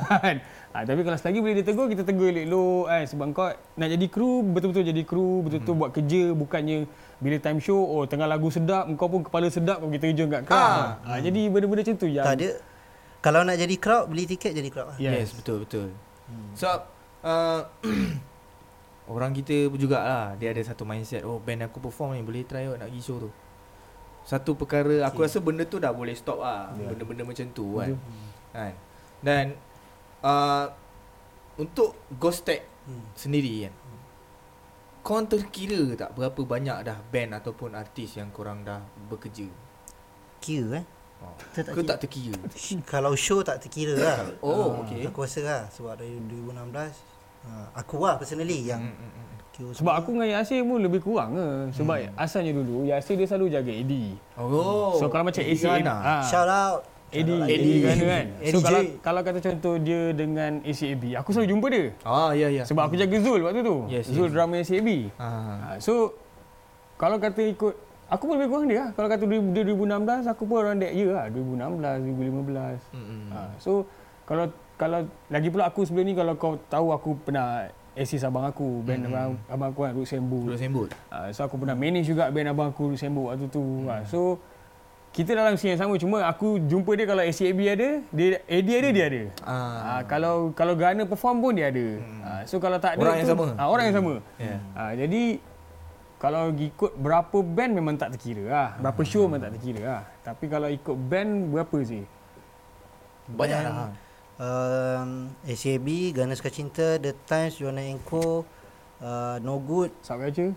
ha, tapi kalau selagi boleh dia tegur, kita tegur elok-elok kan. Sebab kau nak jadi kru, betul-betul jadi kru, betul-betul hmm. buat kerja. Bukannya bila time show, oh tengah lagu sedap, kau pun kepala sedap, kau kita terjun kat crowd. Ha. Ha. Ha. Jadi benda-benda macam tu yang tak ada. Kalau nak jadi crowd, beli tiket jadi crowd lah. Yes, betul-betul. Yes, hmm. So, uh, orang kita jugalah, dia ada satu mindset, oh band aku perform ni boleh try out nak pergi show tu. Satu perkara aku yeah. rasa benda tu dah boleh stop lah yeah. benda-benda macam tu kan. Yeah. Dan uh, untuk Ghostech hmm. sendiri kan, hmm. korang terkira tak berapa banyak dah band ataupun artis yang korang dah bekerja? Kira eh? Oh. Tak Kau tak terkira? Kalau show tak terkira lah. Oh okay. Aku rasa lah sebab dari dua ribu enam belas Uh, aku lah personally yang mm, mm, mm. sebab aku dengan Yasir pun lebih kurang ke sebab mm. asalnya dulu Yasir dia selalu jaga A D. Oh. So kalau macam A D ha. Shout out A D A D kan kan. So kalau kalau kata contoh dia dengan A C A B, aku selalu jumpa dia. Ah ya yeah, ya. Yeah. Sebab aku jaga Zul waktu tu. Yes, Zul yes. drama A C A B. Ah. So kalau kata ikut aku pun lebih kurang dia lah. Kalau kata dua ribu enam belas aku pun around that year lah, dua ribu enam belas, dua ribu lima belas. Mm-hmm. Ha. So kalau Kalau lagi pula aku sebelum ni, kalau kau tahu aku pernah assist abang aku, band hmm. abang, abang aku kan, Ruxembourg. Ruxembourg. Uh, so aku pernah manage juga band abang aku Ruxembourg waktu tu. Hmm. Uh, so kita dalam scene yang sama, cuma aku jumpa dia kalau A C A B ada, dia A D ada, hmm. dia ada. Ah. Uh, kalau kalau Ganas perform pun dia ada. Hmm. Uh, so kalau tak ada orang tu, yang sama. Uh, orang hmm. yang sama. Yeah. Uh, jadi kalau ikut berapa band memang tak terkira lah. Berapa show memang tak terkira lah. Tapi kalau ikut band berapa je? Banyak band, lah. Um, A C A B, Ganas Ke Cinta, The Times, The Junenko, uh, No Good, Sabaja,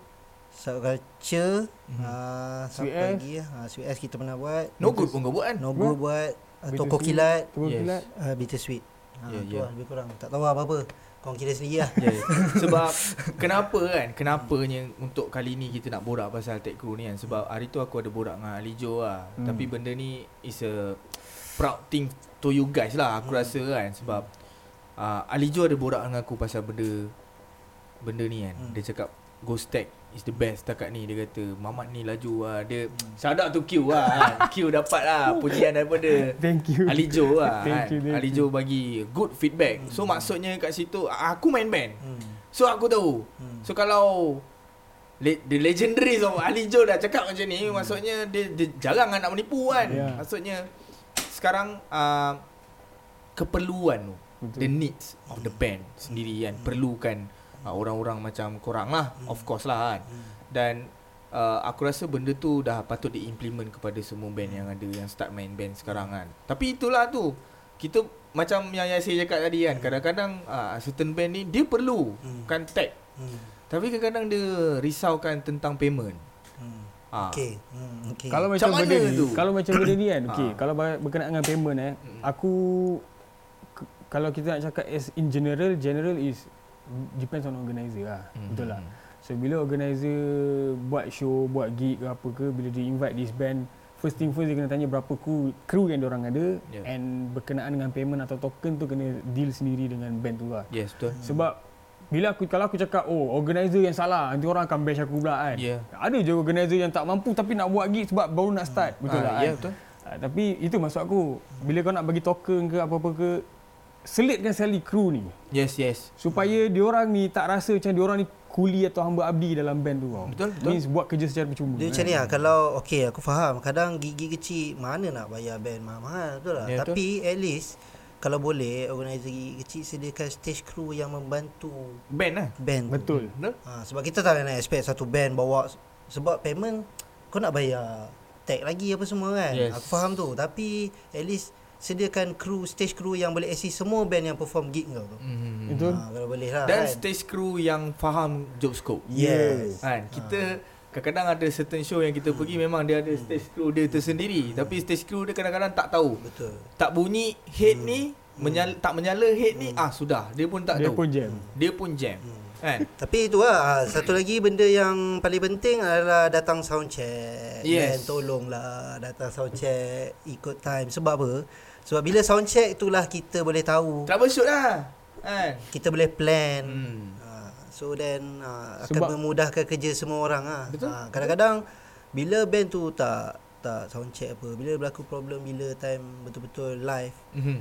Sabaja, siapa lagi? Ah, Sweet S kita pernah buat. No Good pun kau buat kan? No Good buat. Toko Kilat, yes. uh, Bittersweet. Ha, yeah, tu yeah. Lah, lebih kurang. Tak tahu apa-apa. Kau kira sendiri lah. Yeah, yeah. Sebab kenapa kan, kenapanya untuk kali ni kita nak borak pasal Tech Crew ni kan. Sebab hari tu aku ada borak dengan Ali Jo lah. Hmm. Tapi benda ni is a proud thing to you guys lah. Aku hmm. rasa kan. Sebab uh, Ali Jo ada borak dengan aku pasal benda benda ni kan. Hmm. Dia cakap Ghostech is the best setakat ni. Dia kata Mamat ni laju lah. Dia shout out to Q lah kan. Q dapat lah pujian daripada thank you Ali Jo lah kan. You, Ali Jo bagi good feedback. hmm. So maksudnya kat situ aku main band, hmm. so aku tahu. hmm. So kalau le- the legendaries of Ali Jo dah cakap macam ni, hmm. maksudnya dia, dia jarang nak menipu kan. yeah. Maksudnya sekarang uh, keperluan tu, betul, the needs of the band sendiri kan. hmm. Perlukan Uh, orang-orang macam korang lah. hmm. Of course lah kan. hmm. Dan uh, aku rasa benda tu dah patut diimplement kepada semua band yang ada, yang start main band sekarang kan. Tapi itulah tu, kita macam yang Yasir cakap tadi kan, kadang-kadang uh, certain band ni dia perlu hmm. contact, hmm. tapi kadang-kadang dia risaukan tentang payment. hmm. ha. okay. Hmm, okay. Kalau macam, macam benda ni, kalau macam benda ni kan, okay, ha. kalau berkenaan dengan payment eh, hmm. aku k- kalau kita nak cakap as in general, general is depends on organizer lah. mm-hmm. Betul lah. So bila organizer buat show, buat gig ke apa ke, bila dia invite this band, first thing first dia kena tanya berapa crew, crew yang diorang ada. yeah. And berkenaan dengan payment atau token tu kena deal sendiri dengan band tu lah. Yes, betul. Sebab bila aku, kalau aku cakap oh organizer yang salah, nanti orang akan bash aku pula kan. yeah. Ada je organizer yang tak mampu tapi nak buat gig sebab baru nak start. mm. Betul ha, lah yeah, kan? Betul. Ha, tapi itu maksud aku, bila kau nak bagi token ke apa-apa ke, selitkan sekali crew ni. Yes, yes. Supaya diorang ni tak rasa macam diorang ni kuli atau hamba abdi dalam band tu. Betul, betul. Means buat kerja secara percuma. Dia macam ni lah. Kalau okay, aku faham, kadang gigi kecil mana nak bayar band mahal-mahal, betul lah. Ya, tapi betul, at least kalau boleh organizer gigi kecil sediakan stage crew yang membantu band lah. Band betul. Tu. Ha, sebab kita tak nak expect satu band bawa, sebab payment kau nak bayar tag lagi apa semua kan. Yes. Aku faham tu. Tapi at least sediakan crew, stage crew yang boleh assist semua band yang perform gig kau tu. Mm-hmm. Ha, kalau boleh lah. Dan kan, stage crew yang faham job scope. Yes. Kan, kita ha. kadang-kadang ada certain show yang kita hmm. pergi memang dia ada stage crew dia tersendiri. Hmm. Tapi stage crew dia kadang-kadang tak tahu. Betul. Tak bunyi head hmm. ni, menyala, tak menyala head hmm. ni, ah sudah. Dia pun tak dia tahu. Dia pun jam. Dia pun jam. Hmm. Kan? Tapi itulah, satu lagi benda yang paling penting adalah datang sound check. Yes. Dan tolonglah datang sound check, ikut time. Sebab apa? Sebab bila sound check itulah kita boleh tahu troubleshoot lah kan? Kita boleh plan. hmm. uh, So then uh, akan sebab memudahkan kerja semua orang lah. Betul? Uh, Kadang-kadang bila band tu tak tak sound check apa, bila berlaku problem, bila time betul-betul live, mm-hmm.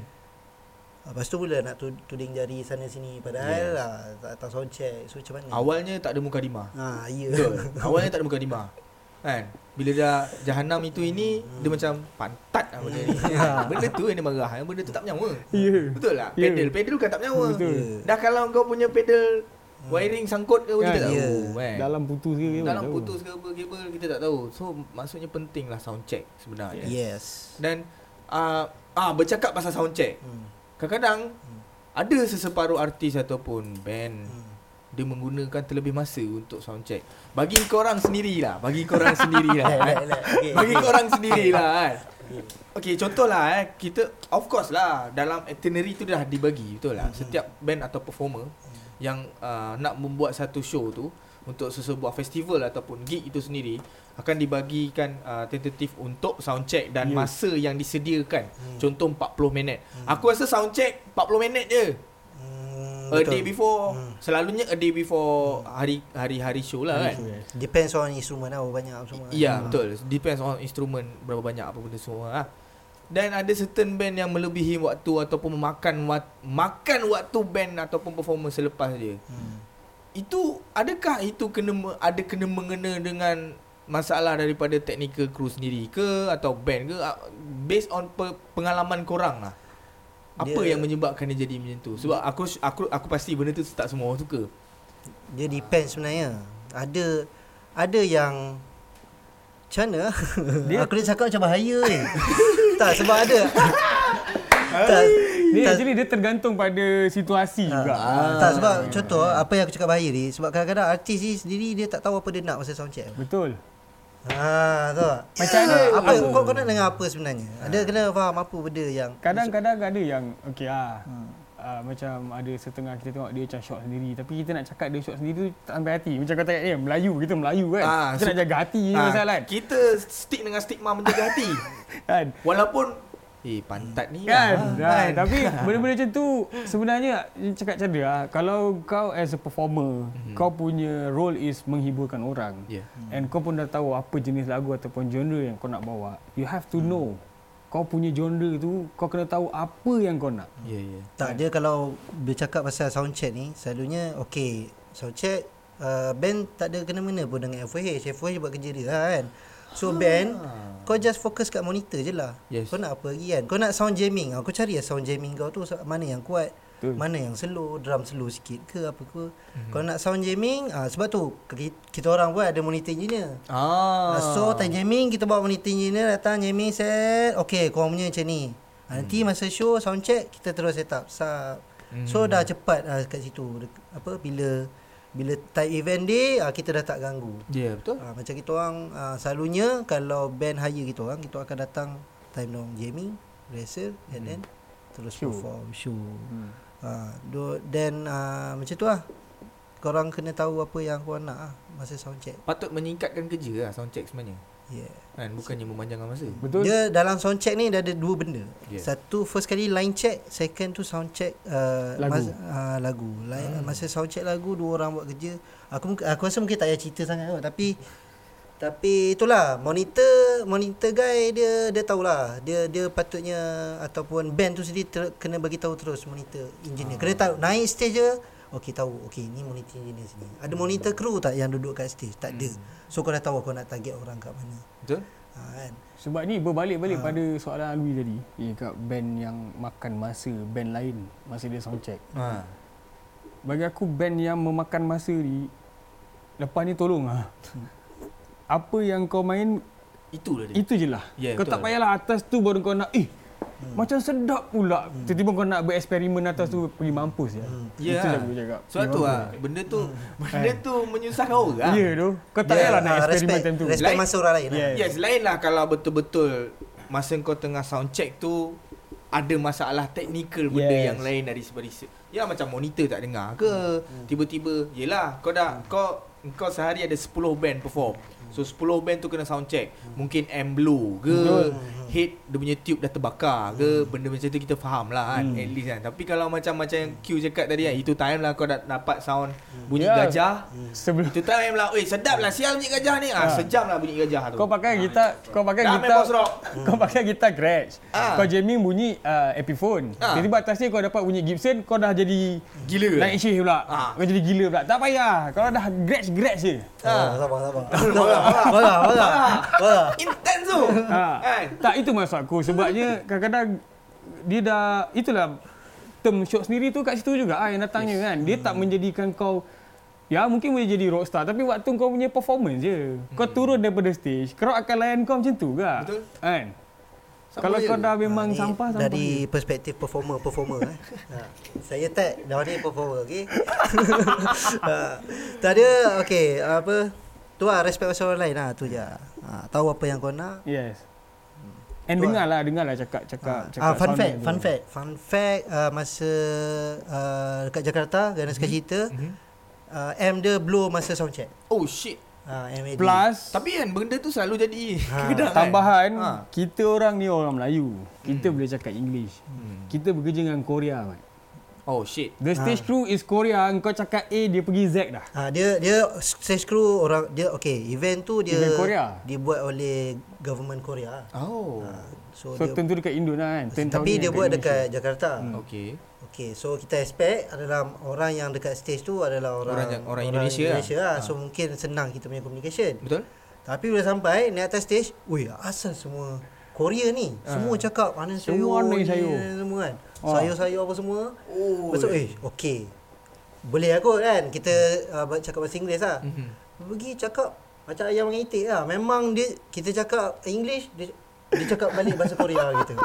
lepas tu pula nak tuding jari sana sini. Padahal yeah. lah, tak sound check. So macam mana? Awalnya tak ada mukadimah. Ha, ya. Betul. Awalnya tak ada mukadimah. Kan? Bila dah jahanam itu ini, hmm. dia macam pantat lah benda ni. Benda tu yang dia marah. Benda tu tak menyawa. Yeah. Betul lah? Yeah. Pedal. Pedal kan tak menyawa. Yeah. Dah kalau kau punya pedal wiring sangkut ke, yeah. kita tak yeah. tahu. Kan? Dalam putus ke kabel. Dalam putus ke apa kabel, kita tak tahu. So maksudnya penting lah sound check sebenarnya. Yes. Dan uh, ah bercakap pasal sound check. Hmm. Kadang-kadang hmm. ada seseparuh artis ataupun band hmm. dia menggunakan terlebih masa untuk sound check. Bagi korang sendirilah, bagi korang sendirilah. Kan? Bagi korang sendirilah kan. Okey, contohlah eh, kita of course lah dalam itinerary tu dah dibagi, betul lah. Hmm. Setiap band atau performer hmm. yang uh, nak membuat satu show tu untuk sesebuah festival ataupun gig itu sendiri akan dibagikan uh, tentatif untuk sound check dan yeah. masa yang disediakan. hmm. Contoh empat puluh minit. hmm. Aku rasa sound check empat puluh minit je. hmm, A betul. Day before. hmm. Selalunya a day before hmm. hari, hari-hari show lah hari kan show, yes. Depends on instrument lah, berapa banyak apa semua. Ya yeah, hmm. betul. Depends on instrument, berapa banyak apa benda semua lah. Dan ada certain band yang melebihi waktu ataupun memakan wat- makan waktu band ataupun performance selepas dia. hmm. Itu adakah itu kena ada kena mengena dengan masalah daripada technical crew sendiri ke atau band ke, based on pe, pengalaman korang lah. Apa dia, yang menyebabkan dia jadi macam tu? Sebab aku aku aku pasti benda tu tak semua orang suka. Dia depends sebenarnya. Ada ada yang macam mana? Dia aku dah cakap macam bahaya ni. Tak, sebab ada. Tak, dia tak, actually dia tergantung pada situasi ha, juga. Ha, tak, sebab ha, contoh ha, apa yang aku cakap bahaya ni, sebab kadang-kadang artis ni sendiri dia tak tahu apa dia nak masa soundcheck. Betul. Ha, tahu tak? Macam mana ha, apa aku, kau, kau nak dengar apa sebenarnya? Ha. Dia kena faham apa benda yang kadang-kadang ada yang okey ah. Ha. Hmm. Uh, macam ada setengah kita tengok dia macam shock sendiri, tapi kita nak cakap dia shock sendiri tu tak sampai hati. Macam kau cakap dia Melayu, kita Melayu kan, aa, kita so, nak jaga hati ni masalah kan, kita stick dengan stigma menjaga hati kan, walaupun eh pantat ni kan, lah, kan? Tapi benda-benda macam tu sebenarnya cakap cara lah, kalau kau as a performer, mm-hmm, kau punya role is menghiburkan orang, yeah, and kau pun dah tahu apa jenis lagu ataupun genre yang kau nak bawa, you have to mm. know kau punya genre tu, kau kena tahu apa yang kau nak. Ya, yeah, ya. Yeah. Tak, dia kalau bercakap pasal soundcheck ni, selalunya okey, soundcheck uh, band tak ada kena-mena pun dengan F O H. F O H buat kerja dia kan. So ha, band kau just fokus kat monitor je lah. Yes. Kau nak apa lagi kan? Kau nak sound jamming, kau cari lah sound jamming kau tu mana yang kuat, betul, mana yang slow, drum slow sikit ke apa ke. Mm-hmm. Kau nak sound jamming, uh, sebab tu kita orang buat ada monitor engineer. Ah. Uh, so time jamming kita bawa monitor engineer datang jamming set. Okey, kau punya macam ni. Uh, nanti masa show sound check kita terus set up. Sub. Mm. So dah cepat uh, kat situ. Apa bila bila time event day uh, kita dah tak ganggu. Ya, yeah, betul. Uh, macam kita orang uh, selalunya kalau band hire kita orang, kita akan datang time long jamming, rehearsal and mm. then terus show, perform show. Mm. Uh, then uh, macam tu lah. Korang kena tahu apa yang korang nak lah masa soundcheck. Patut menyingkatkan kerja lah soundcheck sebenarnya. Yeah. Kan, bukannya memanjangkan masa. Betul. Dia dalam soundcheck ni dia ada dua benda. Yeah. Satu first kali line check, second tu soundcheck uh, lagu. Mas, uh, lagu. Line, hmm. Masa soundcheck lagu dua orang buat kerja. Aku aku rasa mungkin tak payah cerita sangat kot, tapi tapi itulah monitor monitor guy dia dia tahulah dia dia patutnya ataupun band tu sendiri ter, kena bagi tahu terus monitor engineer. Ah. Kena tahu naik stage je. Okey tahu. Okey ni monitor engineer sini. Ada monitor crew tak yang duduk kat stage? Tak ada. So kau dah tahu kau nak target orang kat mana. Betul? Ha, kan? Sebab ni berbalik-balik ha, pada soalan Alwee tadi. Eh, kat band yang makan masa band lain masa dia soundcheck. Ha. Bagi aku band yang memakan masa ni lepas ni tolonglah. Apa yang kau main itulah dia. Itu je lah. Yeah, kau tak payahlah dia, atas tu baru kau nak eh hmm. macam sedap pula. Hmm. Tiba-tiba kau nak bereksperimen atas tu pergi mampus je. Hmm. Yeah. Itu je aku cakap. Sebab so, tu lah benda tu hmm. benda tu menyusahkan orang. Ya yeah, tu. Kau tak payahlah yeah, nak eksperimen time tu. Respect masa orang lain. Yes, yes, lainlah kalau betul-betul masa kau tengah sound check tu ada masalah teknikal benda yes, yang lain dari sebalik. Yalah macam monitor tak dengar ke hmm. tiba-tiba yalah kau dah hmm. kau kau sehari ada sepuluh band perform. So sepuluh band tu kena sound check. Mungkin amp blow ke, mm. head dia punya tube dah terbakar ke, mm. benda macam tu kita faham lah kan, mm. at least kan. Tapi kalau macam macam yang Q cakap tadi kan, itu time lah kau dah dapat sound bunyi yeah. gajah mm. itu time lah, weh sedap lah sial bunyi gajah ni ah, ha, sejam lah bunyi gajah tu. Kau pakai gitar, ha, kau pakai gitar Kau pakai gitar Gretsch ha. Kau jamming bunyi uh, Epiphone ha. Tiba-tiba atas ni kau dapat bunyi Gibson, kau dah jadi gila. Naik syih pula ha. Kau jadi gila pula. Tak payah, kau dah Gretsch-Gretsch je ha. Sabar-sabar Marah, marah, marah. Intense tu. Ha. Tak, itu maksud aku. Sebabnya kadang-kadang dia dah, itulah term shock sendiri tu kat situ juga ah, yang datangnya yes. kan. Dia hmm. tak menjadikan kau, ya mungkin boleh jadi rockstar tapi waktu kau punya performance je. Kau hmm. turun daripada stage, kau akan layan kau macam tu ke? Betul. Kan? Kalau kau dah memang ha, sampah sampah dari dia, perspektif performer-performer eh. Ha. Saya tak, dah ni performer okey. ha. Tak ada okey, apa tu lah, respect pasal orang lain lah, tu je ha, tahu apa yang kau nak. Yes. And dengar lah, dengar lah cakap, cakap, ha, cakap ha, fun, fact, fun fact, fun fact, uh, masa uh, dekat Jakarta, Ganas Ke Cinta mm-hmm. uh, amp dia blow masa soundcheck. Oh shit ha, plus, tapi kan benda tu selalu jadi ha, kedang, tambahan, ha. Kita orang ni orang Melayu, kita mm. boleh cakap English mm. kita bekerja dengan Korea man. Oh shit. The stage ha. Crew is Korea. Kau cakap A dia pergi Z dah. Ha, dia dia stage crew orang dia okey. Event tu dia event Korea. Dibuat oleh government Korea. Oh. Ha, so, so dia, tentu dekat Indo kan. Tapi dia buat dekat Jakarta. Hmm. Okey. Okey. So kita expect adalah orang yang dekat stage tu adalah orang orang, orang, orang Indonesia. Indonesia lah. Lah. Ha. So mungkin senang kita punya communication. Betul. Tapi bila sampai ni atas stage, oi asal semua Korea ni. Ha. Semua cakap mana sayur. Semua ni sayur. Semua kan. Oh. Sayur-sayur apa semua. Oh. Lepas tu, eh, okey. Boleh lah kot kan. Kita uh, cakap bahasa Inggeris lah. Mm-hmm. Pergi cakap Macam ayam dengan itik lah. Memang dia, kita cakap English, dia, dia cakap balik bahasa Korea gitu.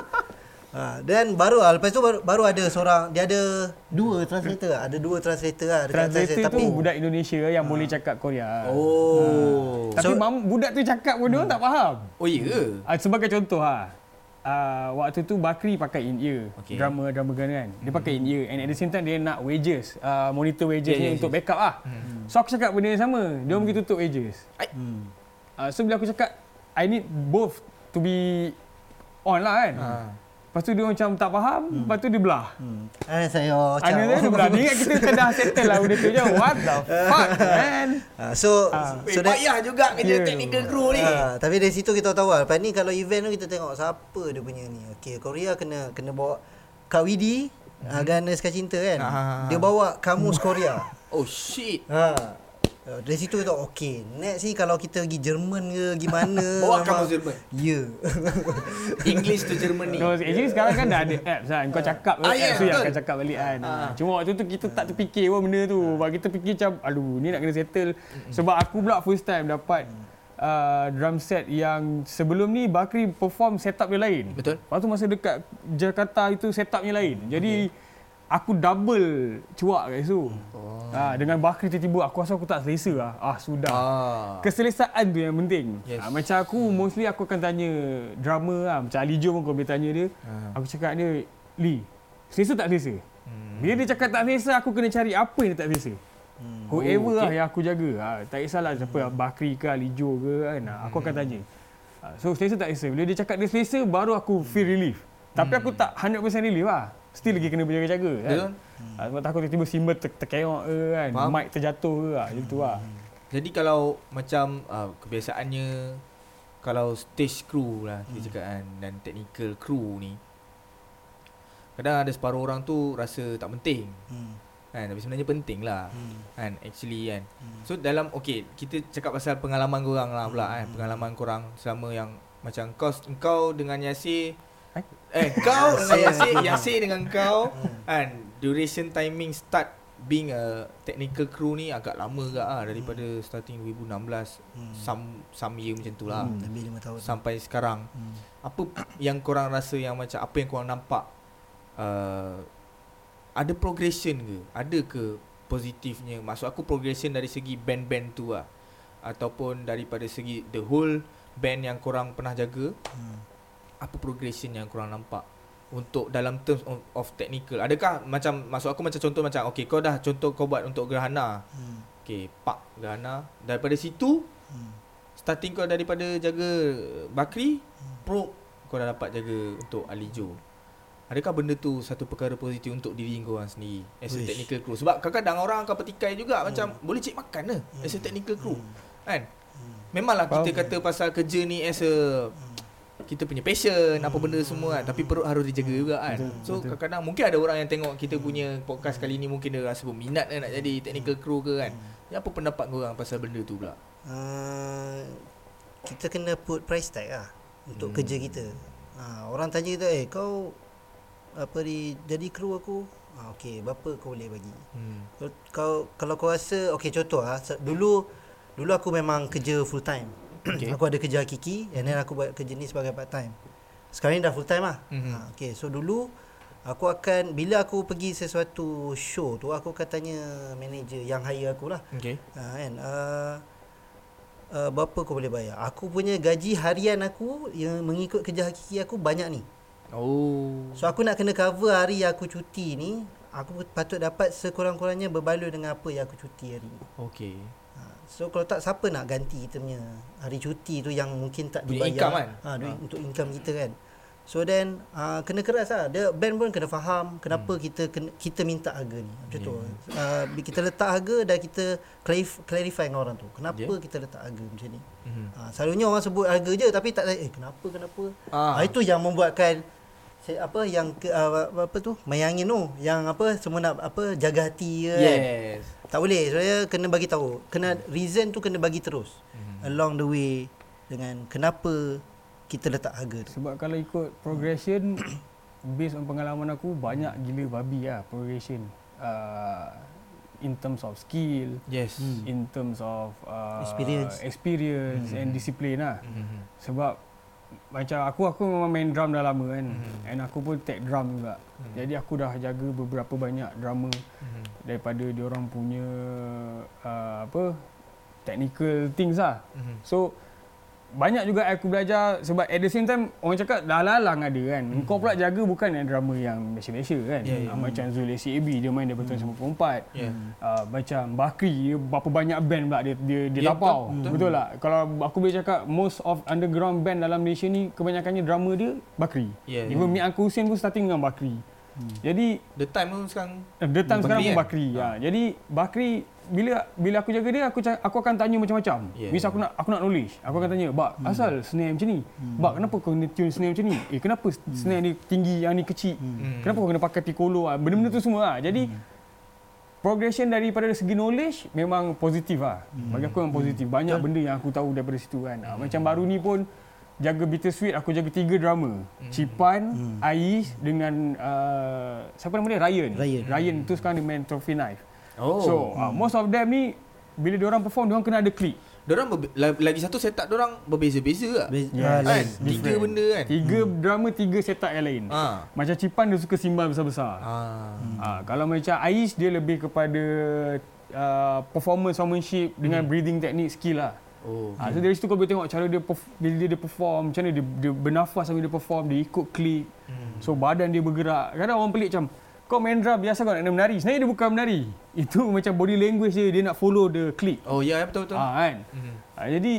Ha, then baru lah, lepas tu baru, baru ada seorang, dia ada dua translator lah. Ada dua translator lah. Translator, translator tu tapi, budak Indonesia yang ha. boleh cakap Korea. Oh. Ha. Tapi so, mam, budak tu cakap pun dia hmm. tak faham. Oh ya yeah. ha, Sebagai contoh lah, Uh, waktu tu Bakri pakai in-ear, okay. drama-drama kan, dia pakai in-ear and at the same time dia nak wages, uh, monitor wages yeah, ni yeah, untuk yeah. backup lah. Mm. So aku cakap benda yang sama, dia orang mm. pergi tutup wages. Mm. Uh, so bila aku cakap, I need both to be on lah kan. Uh. Lepas tu dia macam tak faham, hmm. lepas tu dia belah. Hmm. Eh saya macam dia belah. Dia ingat kita dah settle lah benda tu je. What the fuck man. Uh, so uh, so payah so juga kerja yeah. technical crew ni. Uh, tapi dari situ kita tahu lah. Lepas ni kalau event tu kita tengok siapa dia punya ni. Okey, Korea kena kena bawa Kak Widi, hmm. uh, Ganas Ke Cinta kan. Uh. Dia bawa kamus Korea. Oh shit. Ha. Uh. Uh, dari situ kita tahu, okey, next ni kalau kita pergi Jerman ke gimana. Bawa kamus Jerman? Ya yeah. English to Germany. No, actually sekarang kan dah ada apps kan. Kau cakap ah, apps yeah, tu yang akan cakap balik kan ah. Cuma waktu tu kita tak terfikir pun benda tu. Sebab kita fikir macam, aduh ni nak kena settle. Sebab aku pula first time dapat uh, drum set yang sebelum ni Bakri perform setup dia lain. Betul. Lepas tu masa dekat Jakarta itu setupnya lain. Jadi okay. Aku double cuak kat situ. Oh. Ha, dengan Bakri tiba-tiba aku rasa aku tak selesa lah. Ah sudah. Ah. Keselesaan tu yang penting. Yes. Ha, macam aku mostly aku akan tanya drama lah. Macam Ali Jo pun kau boleh tanya dia. Ah. Aku cakap dia, Lee, selesa tak selesa? Hmm. Bila dia cakap tak selesa, aku kena cari apa yang tak selesa. Hmm. Whoever oh, okay. lah yang aku jaga. Ha, tak kisahlah siapa, hmm. Bakri ke Ali Jo ke kan. Aku hmm. akan tanya. Ha, so selesa tak selesa? Bila dia cakap dia selesa, baru aku feel relief. Hmm. Tapi aku tak one hundred percent relief lah. Still lagi kena berjaga-jaga kan. Hmm. Sebab takut tiba-tiba simbol ter- terkeok ke kan. Faham? Mic terjatuh ke lah. Macam tu lah. Jadi kalau macam uh, kebiasaannya kalau stage crew lah kita hmm. cakap kan, dan technical crew ni kadang ada separuh orang tu rasa tak penting hmm. kan, tapi sebenarnya penting lah hmm. kan actually kan. Hmm. So dalam okay, kita cakap pasal pengalaman korang lah pula hmm. kan. Pengalaman korang selama yang macam kau, kau dengan Yasir Eh, eh kau dengan Yasir, Yasir dengan kau kan, duration timing start being a technical crew ni agak lama agak lah, daripada starting dua ribu enam belas hmm. some, some year macam tu lah hmm. sampai sekarang. hmm. Apa yang korang rasa yang macam apa yang korang nampak uh, ada progression ke? Ada ke positifnya? Maksud aku progression dari segi band-band tu lah, ataupun daripada segi the whole band yang korang pernah jaga. hmm. Apa progression yang korang nampak untuk dalam terms of, of technical? Adakah macam, maksud aku macam contoh macam okay, kau dah contoh kau buat untuk Gerhana. Hmm. Okay, Pak Gerhana. Daripada situ, hmm. starting kau daripada jaga Bakri, hmm. pro kau dah dapat jaga untuk Ali Jo. Adakah benda tu satu perkara positif untuk diri korang sendiri as a technical crew? Sebab kadang-kadang orang akan petikai juga hmm. macam boleh cik makan lah hmm. as a technical crew. Hmm. Kan? Hmm. Memanglah faham kita kata pasal kerja ni as a... Hmm. kita punya passion, hmm. apa benda semua kan. Tapi perut harus dijaga juga kan. Betul, so betul. Kadang-kadang mungkin ada orang yang tengok kita punya podcast kali ni, mungkin dia rasa berminat kan nak jadi technical crew ke kan. hmm. Apa pendapat korang pasal benda tu pula? Uh, kita kena put price tag lah untuk hmm. kerja kita. Ha, orang tanya kita, eh kau apa ni jadi crew aku? Ha, okay, berapa kau boleh bagi? hmm. kau, kau, Kalau kau rasa, okay contoh lah, dulu, dulu aku memang kerja full time. Okay. Aku ada kerja hakiki and then aku buat kerja ni sebagai part time. Sekarang ni dah full time lah. mm-hmm. ha, Okay, so dulu aku akan, bila aku pergi sesuatu show tu, aku akan tanya manager yang hire aku lah. Okay. ha, and, uh, uh, berapa kau boleh bayar? Aku punya gaji harian aku yang mengikut kerja hakiki aku banyak ni. Oh. So aku nak kena cover hari yang aku cuti ni. Aku patut dapat sekurang-kurangnya berbaloi dengan apa yang aku cuti hari ni. Okay. So kalau tak, siapa nak ganti kita punya hari cuti tu yang mungkin tak dibayar income, kan? ha, duit ha. Untuk income kita kan. So then uh, kena keras lah. The band pun kena faham kenapa hmm. kita kena, kita minta harga ni macam yeah. tu. uh, Kita letak harga dan kita clarif, clarify dengan orang tu kenapa yeah. kita letak harga macam ni. hmm. ha, Selalunya orang sebut harga je tapi tak eh kenapa kenapa. ah. ha, Itu yang membuatkan saya, apa yang ke, uh, apa tu mayangin tu yang apa semua nak apa jaga hati kan. Yes. Tak boleh sebenarnya, kena bagi tahu. Kena reason tu kena bagi terus mm-hmm. along the way dengan kenapa kita letak harga tu. Sebab kalau ikut progression based on pengalaman aku, banyak gila babi lah progression. Uh, in terms of skill, yes, mm. in terms of uh, experience, experience mm-hmm. and disiplin lah. Mm-hmm. Sebab macam aku aku memang main drum dah lama kan, mm-hmm. and aku pun tech drum juga. Mm-hmm. Jadi aku dah jaga beberapa banyak drama mm-hmm. daripada diorang punya uh, apa technical things lah. Mm-hmm. So banyak juga aku belajar sebab at the same time orang cakap dah lalang ada kan. Mm-hmm. Kau pula jaga bukan yang drama yang Malaysia-Malaysia kan. Yeah, yeah. Macam Zul A C A B dia main dari tahun sembilan puluh empat. Yeah. Uh, macam Bakri dia berapa banyak band pula dia dia, dia yeah, lapau. Betul, betul. betul tak? Kalau aku boleh cakap most of underground band dalam Malaysia ni kebanyakannya drama dia Bakri. Yeah, even yeah. Mi Uncle Hussein pun starting dengan Bakri. Hmm. Jadi The Times pun sekarang The Times sekarang pun Bakri. Kan? Ya. Ha. Jadi Bakri bila bila aku jaga dia aku aku akan tanya macam-macam. Yeah. Misal aku nak aku nak knowledge. Aku akan tanya, "Bak, hmm. asal snare macam ni? Hmm. Bak, kenapa kau kena tune snare macam ni? Eh, kenapa hmm. snare ni tinggi, yang ni kecil? Hmm. Kenapa kau kena pakai piccolo?" Ah, benda-benda tu semua ah. Jadi hmm. progression daripada segi knowledge memang positif ah. Hmm. Bagi aku memang positif. Banyak hmm. benda yang aku tahu daripada situ kan. Hmm. Macam baru ni pun jaga Bittersweet, aku jaga tiga drama. Mm. Chipan, mm. Ais dengan uh, siapa nama dia? Ryan. Ryan, Ryan mm. tu sekarang dia main Trophy Knife. Oh. So, mm. uh, most of them ni bila dia orang perform, dia orang kena ada klik. Dia orang berbe- lagi satu setup dia orang berbeza-beza ah. Be- yes. Kan? Tiga benda kan. Tiga hmm. drama, tiga setup yang lain. Ha. Macam Chipan dia suka simbal besar-besar. Ha. Hmm. Uh, kalau macam Ais dia lebih kepada uh, performance showmanship hmm. dengan breathing technique skill lah. Oh, ha, so dari situ kau boleh tengok cara dia perf- bila dia, dia perform, macam mana dia, dia bernafas sambil dia perform, dia ikut klik. Hmm. So badan dia bergerak. Kadang orang pelik macam kau main drum biasa kau nak menari. Sebenarnya dia bukan menari. Itu macam body language dia, dia nak follow the klik. Oh ya, yeah, betul betul. Ha, kan? Hmm. Ha, jadi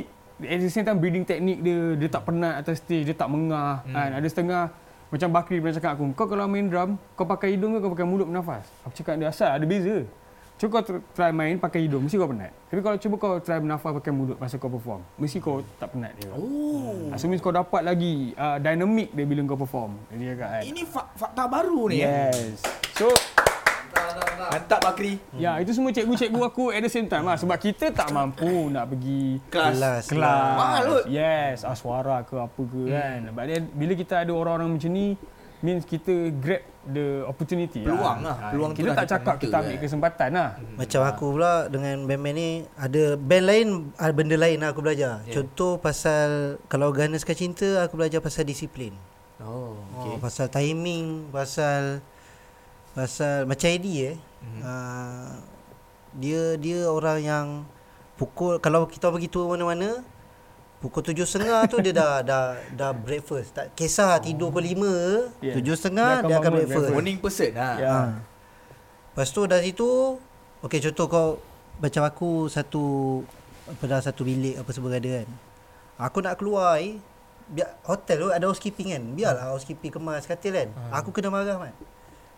at the same time breathing technique dia, dia tak penat atas stage, dia tak mengah. Hmm. Kan? Ada setengah macam Bakri pernah cakap aku, kau kalau main drum kau pakai hidung ke kau pakai mulut bernafas? Aku cakap dia asal ada beza. Cuba kau try main pakai hidung, mesti kau penat. Tapi kalau cuba kau try bernafas pakai mulut masa kau perform, mesti kau tak penat dia. Oh. Assume kau dapat lagi uh, dynamic dia bila kau perform. Dia agak kan. Ini fakta baru ni. Yes. So mantap Bakri. Ya, itu semua cikgu-cikgu aku at the same time lah. Sebab kita tak mampu nak pergi kelas. Kelas. Mahal. Yes, aswara ke apa ke hmm. kan. But then, bila kita ada orang-orang macam ni, means kita grab the opportunity, peluang lah, lah. Peluang kita tak cakap kita ambil kan. Kesempatan lah. Macam aku pula dengan band-band ni, ada band lain, ada benda lain lah aku belajar. Yeah. Contoh pasal kalau Ganas Ke Cinta, aku belajar pasal disiplin. Oh, okay. Oh, pasal timing, pasal pasal macam Eddie eh. Mm-hmm. Uh, dia dia orang yang pukul kalau kita pergi tour mana-mana, pukul tujuh setengah tu dia dah dah dah breakfast. Tak kisah tidur pukul lima, tujuh setengah dia akan breakfast. Morning person lah. Ya. Ha. Lepas tu dari situ, okey contoh kau macam aku satu pada satu bilik apa semua ada kan. Aku nak keluar eh, biar hotel tu ada housekeeping kan. Biarlah housekeeping kemas katil kan. Ha. Aku kena marah kan.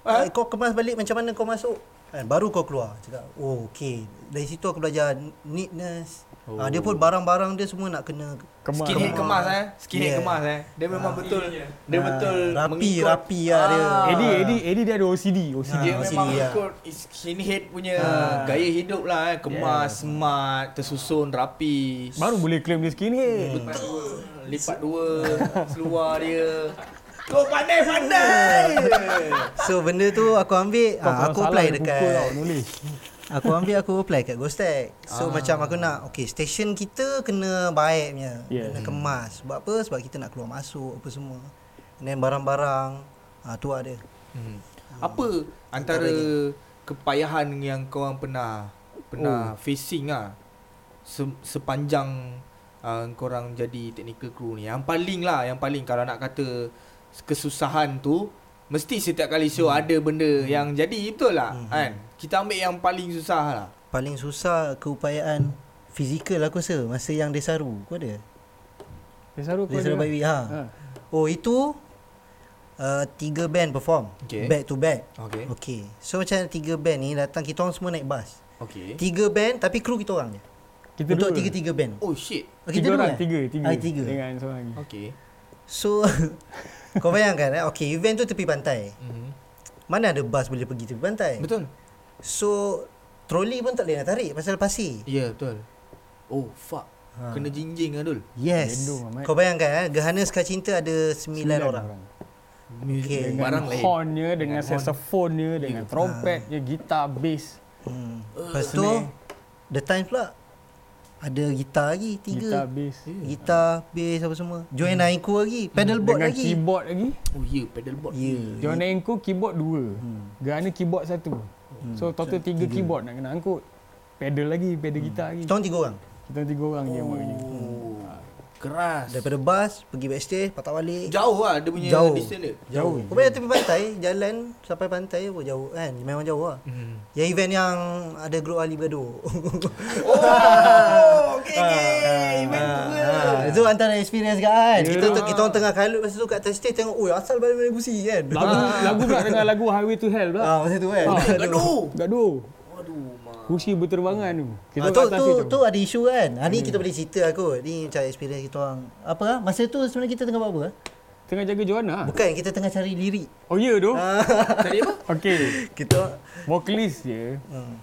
Ha? Kau kemas balik macam mana kau masuk? Kan? Baru kau keluar. Cakap, oh okey. Dari situ aku belajar neatness. Oh. Ha, dia pun barang-barang dia semua nak kena kemas. Skinhead kemas, kemas eh. Skinhead yeah. kemas eh. Dia memang ha. betul yeah. dia ha. betul rapi-rapi ah rapi dia. Eddie Eddie Eddie dia ada O C D. O C D ha, dia O C D memang ya. ikut skinhead punya ha. gaya hidup lah eh. Kemas, yeah. smart, tersusun, rapi. Baru boleh claim dia skinhead. Hmm. Betul. Lipat dua seluar dia. Kau pandai-pandai. So benda tu aku ambil, ha, aku apply dekat aku ambil aku apply kat Ghostech. So ah. macam aku nak okey station kita kena baiknya, yeah. kena kemas. Sebab apa? Sebab kita nak keluar masuk apa semua. Dan barang-barang ah tu ada. Hmm. Apa hmm. antara kepayahan yang kau orang pernah pernah oh. facing ah se- sepanjang uh, kau orang jadi technical crew ni? Yang paling lah, yang paling kalau nak kata kesusahan tu mesti setiap kali show hmm. ada benda hmm. yang jadi, betul lah hmm. kan? Kita ambil yang paling susah lah. Paling susah keupayaan fizikal aku rasa masa yang Desaru. Kau ada? Desaru kau ada? Desaru Baik ha. ha. Oh itu uh, tiga band perform okay. back to back. Okay. okay. So macam tiga band ni datang, kita orang semua naik bus. Okay. Tiga band tapi kru kita orang je. Kita Untuk dua. tiga-tiga band. Oh shit. Oh, kita tiga dua orang? Kan? Tiga. Tiga. Ay, tiga. Dengan seorang lagi. Okay. So... Kau bayangkan eh, okay, event tu tepi pantai. Mm-hmm. Mana ada bas boleh pergi tepi pantai? Betul. So, troli pun tak boleh nak tarik pasal pasir. Ya, yeah, betul. Oh, fuck. Ha. Kena jinjing lah, Dul. Yes. Gendong, kau bayangkan eh, Ganas Ke Cinta ada sembilan orang. orang. Okay. Dengan barang hornnya, dengan saxophone-nya, dengan trompetnya, ha. gitar, bass. Hmm. Lepas tu The Times pula ada gitar lagi, tiga gitar bass, gitar bass apa semua. Junenko hmm. lagi, pedal board dengan lagi, keyboard lagi. Oh ya, yeah, pedal board. Ya. Yeah. Junenko keyboard dua. Hmm. Ganas keyboard satu. Hmm. So total tiga so, keyboard nak kena angkut. Pedal lagi, pedal hmm. gitar lagi. Kita tiga orang. Kita tiga orang oh. je buat kerja. Oh. Keras. Daripada bus pergi backstage, patah balik. Jauh lah dia punya jauh. distance dia. Jauh. Kau pergi tepi pantai, jalan sampai pantai apa jauh kan? Memang jauh lah. Hmm. Yang event yang ada grup Ali bergaduh. Oh, okey okey. Event tu lah. Itu antara experience kan. Yeah. Kita kita orang tengah kalut masa tu kat atas stage tengok, "Oi, asal balik mana busi kan?" Lagu lagu pula dengan lagu Highway to Hell pula. Ah, masa tu kan. Gaduh. Gaduh. Kursi berterbangan tu. Kita ah, tu, tu, tu. tu ada isu kan. Ha, ni kita boleh cerita aku. Ni macam experience kita orang. Apa? Masa tu sebenarnya kita tengah buat apa? Tengah jaga Joanna. Bukan, kita tengah cari lirik. Oh ya yeah, tu. Cari apa? Okey. Kita vocalist je. Hmm.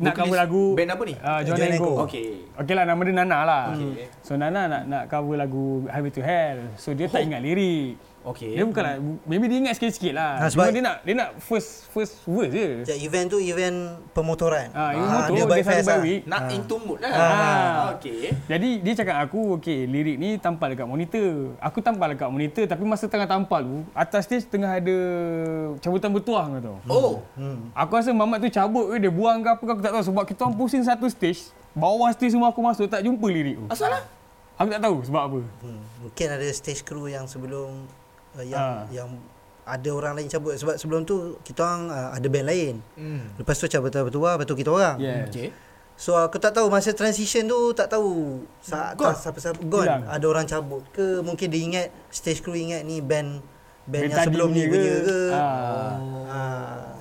Nak cover lagu band apa ni? Uh, Junenko. Okey. Okeylah, nama dia Nana lah. Okay. So Nana nak nak cover lagu Highway to Hell. So dia oh. tak ingat lirik. Okey. Dia bukanlah maybe dia ingat sikit-sikit lah. Ha, sebab dia nak dia nak first first verse je. Jadi event tu event pemotoran. Ah, ha, ha, dia by fast lah. Nak ha. into mood lah. Ha. Ha. Okey. Jadi dia cakap aku, okey, lirik ni tampal dekat monitor. Aku tampal dekat monitor tapi masa tengah tampal tu, atas stage tengah ada cabutan bertuah kau tahu. Oh. Hmm. Aku rasa mamat tu cabut ke dia buang ke apa ke aku tak tahu sebab kita orang pusing satu stage. Bawah stage semua aku masuk tak jumpa lirik tu. Asal lah? Aku tak tahu sebab apa. Hmm. Mungkin ada stage crew yang sebelum yang ha. yang ada orang lain cabut sebab sebelum tu kita orang uh, ada band lain. Mm. Lepas tu cabut bertuah, lepas tu kita orang. Yeah. Okey. So aku tak tahu masa transition tu tak tahu saat siapa-siapa gone ada orang cabut ke mungkin dia ingat stage crew ingat ni band band, band yang sebelum ni punya ke. Ha. Ha.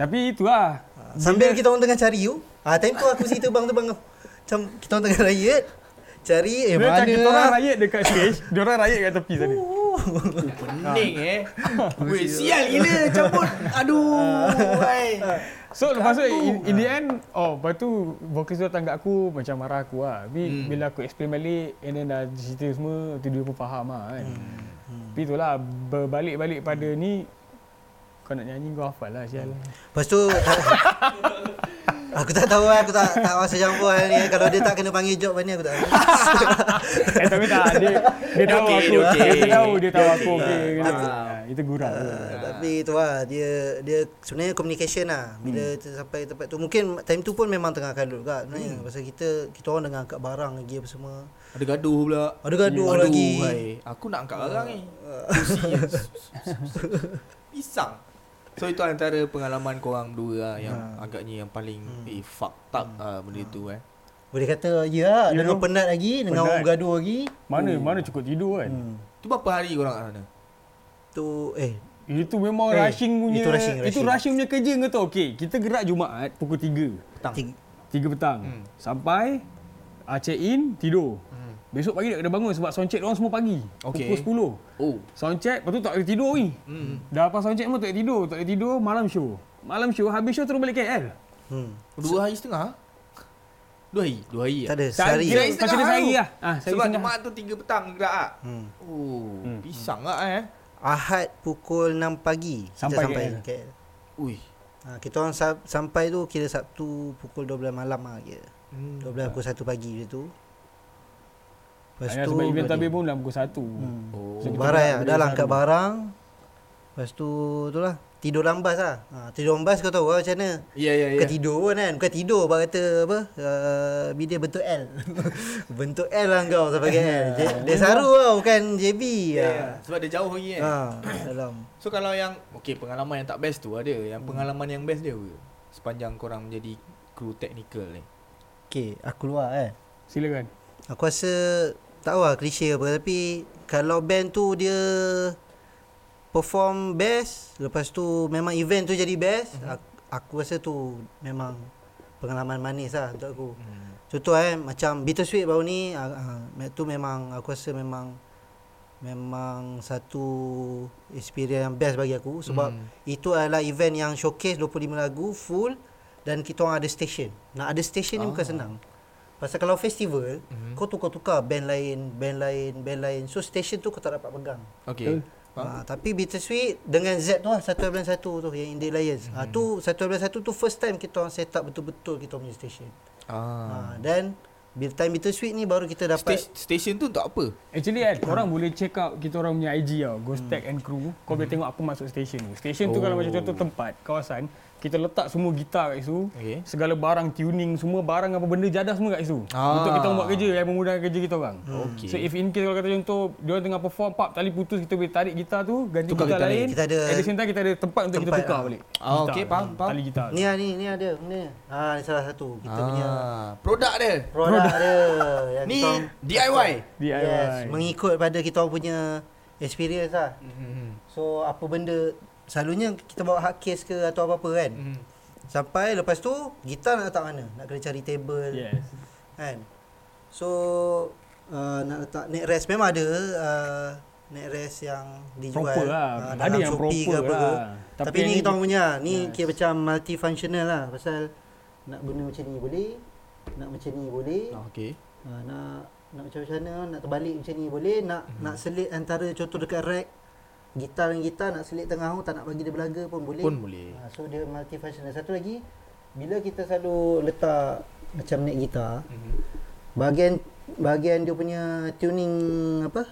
Tapi itulah. Sambil kita orang tengah cari you. Ah ha, time tu aku mesti terbang-terbang tu. Macam kita orang tengah riot. Cari eh dia mana kita orang riot dekat stage, dia orang riot kat tepi sana. Pening eh. Weh, sial gila cabut. Aduh. So lepas tu in the end, oh, lepas tu vocalist tu datang kat aku macam marah aku lah. Tapi hmm. bila aku explain balik and then dah cerita semua, tu dia pun faham lah kan. Hmm. Hmm. Tapi itulah berbalik-balik pada ni, kau nak nyanyi kau hafal lah sial. Lepas tu aku tak tahu lah, aku tak tak masa campur hal ni. Kalau dia tak kena panggil job ni aku tak tahu. Eh tapi tak, dia, dia tahu okay, aku, okay. dia tahu, dia tahu aku okey. Itu gurau. Tapi tu lah, dia dia sebenarnya communication lah. Bila hmm. sampai tempat tu, mungkin time tu pun memang tengah kalut juga sebenarnya. Hmm. Pasal kita, kita orang tengah angkat barang lagi apa semua. Ada gaduh pula. Ada gaduh yeah. lagi. Hai. Aku nak angkat barang ni. Kursi pisang. So itu antara pengalaman korang dua lah yang ha. agaknya yang paling hmm. eh fucked up hmm. lah benda ha. tu eh. Boleh kata ya, yeah, dengan penat lagi, dengan orang bergaduh lagi. Mana oh. mana cukup tidur kan. Hmm. Tu berapa hari korang kat sana? Tu eh itu memang eh, rushing punya. Itu rushing, rushing. Itu rushing punya kerja kau tahu. Okey, kita gerak Jumaat pukul tiga petang. tiga petang. Hmm. Sampai uh, check in, tidur. Hmm. Besok pagi nak kena bangun sebab sound check diorang semua pagi. Okay. Pukul sepuluh. Oh. Sound check, lepas tu tak boleh tidur ni. Hmm. Dah lepas sound check semua tak boleh tidur, tak boleh tidur, malam show. Malam show, habis show terus balik K L. Hmm. Dua so, hari setengah? Dua hari? Dua hari lah. Tak ada, sehari. Kira setengah, setengah hari lah. Ah, sebab Jumaat tu tiga petang gerak lah. Hmm. Oh, hmm. pisang lah eh. Ahad pukul enam pagi. Sampai, sampai K L. K L. Ui. Ha, kita orang sab- sampai tu kira Sabtu pukul dua belas malam lah kira. Hmm. dua belas pukul satu pagi macam tu. Lepas tu sebab event tadi pun dalam pukul satu. Hmm. Oh. So, barang ya, dah angkat barang. Lepas tu itulah tidur dalam bas lah. Ha, tidur dalam bas kau tahu lah macam mana. Ya yeah, ya yeah, ya. Yeah. Ketidur pun kan. Bukan tidur bab kata apa? Uh, bidet bentuk L. Bentuk L lah kau sampai K L. Dia, dia saru lah, bukan J B. Ya yeah, ha. sebab dia jauh lagi kan. Ha, dalam. So kalau yang okey pengalaman yang tak best tu ada, yang hmm. pengalaman yang best dia apa? Sepanjang korang menjadi kru teknikal ni. Okey, aku luar eh. Silakan. Aku rasa tak tahu lah klise apa, tapi kalau band tu dia perform best, lepas tu memang event tu jadi best, mm-hmm. aku, aku rasa tu memang pengalaman manis lah untuk aku. Mm. Contoh eh, macam Bittersweet baru ni, uh, uh, tu memang aku rasa memang memang satu experience yang best bagi aku sebab mm. itu adalah event yang showcase dua puluh lima lagu full dan kita orang ada station. Nak ada station ah. ni bukan senang. Pasal kalau festival, mm-hmm. kau tukar-tukar band lain, band lain, band lain. So, station tu kau tak dapat pegang. Okay. Ha, tapi Bittersweet dengan Z tu lah, satu bulan satu tu yang Indie Alliance. Hmm. Ha, tu satu bulan satu tu first time kita orang set up betul-betul kita punya station. Ah. Ha, dan bila time Bittersweet ni baru kita dapat Stas- station tu untuk apa? Actually kan, hmm. korang boleh check out kita orang punya I G tau, Ghostech and Crew. Kau hmm. boleh tengok apa masuk station tu. Station oh. tu kalau macam contoh tempat, kawasan, kita letak semua gitar kat situ. Okay. Segala barang tuning, semua barang apa benda jadah semua kat situ. Ah. Untuk kita buat kerja yang memudahkan kerja kita orang. Okay. So if in case kalau kata contoh dia tengah perform pap tali putus, kita boleh tarik gitar tu, ganti tukar gitar, gitar lain. Kita ada at the same time kita ada tempat untuk tempat kita tukar lah balik. Ah, okey, faham, faham. Tali gitar. Ni ni ni ada ni. Ha, ni salah satu kita ah. punya produk dia. Produk dia. Yang ni kita, D I Y. D I Y. Yes, mengikut pada kita punya experience lah. Mm-hmm. So apa benda selalunya kita bawa hard case ke atau apa-apa kan. Mm. Sampai lepas tu gitar nak letak mana? Nak kena cari table. Yes. Kan. So uh, nak letak neck rest memang ada uh, neck rest yang dijual. Proper lah. Uh, ada yang proper ke lah. Tapi, Tapi ni kita orang punya. Ni yes. kira macam multifunctional lah, pasal nak guna macam ni boleh, nak macam ni boleh. Ah, okey. Uh, nak nak macam mana, nak terbalik macam ni boleh, nak mm. nak selit antara contoh dekat rack gitar dan gitar nak selit tengah tu, tak nak bagi dia berlaga pun boleh. Pun boleh. Ha, so dia multifunctional. Satu lagi, bila kita selalu letak macam neck gitar, mm-hmm. bahagian bahagian dia punya tuning apa?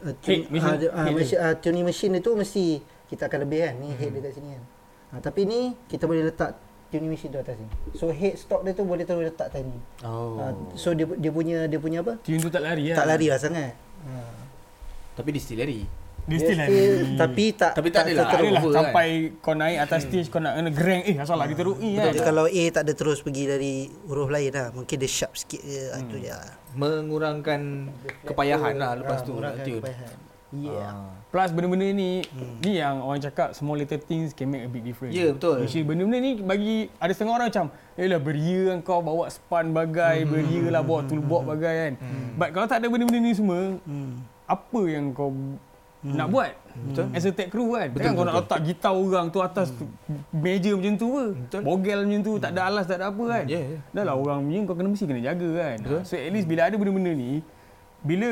Uh, tun- head, uh, head uh, machine, uh, tuning machine itu mesti kita akan lebih kan. Ni mm-hmm. head dia kat sini kan. Ha, tapi ni kita boleh letak tuning machine tu atas ni. So head stock dia tu boleh terus letak atas ni. Oh. Ha, so dia dia punya dia punya apa? Tune tu tak lari lah. Tak lari lah sangat. Ha. Tapi dia still lari. Dia still ada. Tapi tak tapi tak, tak ada lah sampai kan? Kau naik atas stage hmm. kau nak kena gereng eh asal lah kita rugi kan. Betul, kalau A tak ada terus pergi dari huruf lain lah. Mungkin dia sharp sikit je hmm. tu je. Mengurangkan kepayahan lah lepas ha, tu nak tune. Yeah. Ha. Plus benda-benda ni hmm. ni yang orang cakap small little things can make a big difference. Ya yeah, betul. Actually, benda-benda ni bagi ada setengah orang macam elah beria kau bawa span bagai, hmm. beria lah bawa toolbox hmm. bagai kan. Hmm. But kalau tak ada benda-benda ni semua hmm. apa yang kau Hmm. nak buat betul as a tech crew kan, betul, kan betul, kau betul. Nak letak gitar orang tu atas hmm. meja macam tu ke betul. Bogel macam tu hmm. tak ada alas tak ada apa kan yeah, yeah. dah lah hmm. orang punya kau kena mesti kena jaga kan betul. So at least hmm. bila ada benda-benda ni bila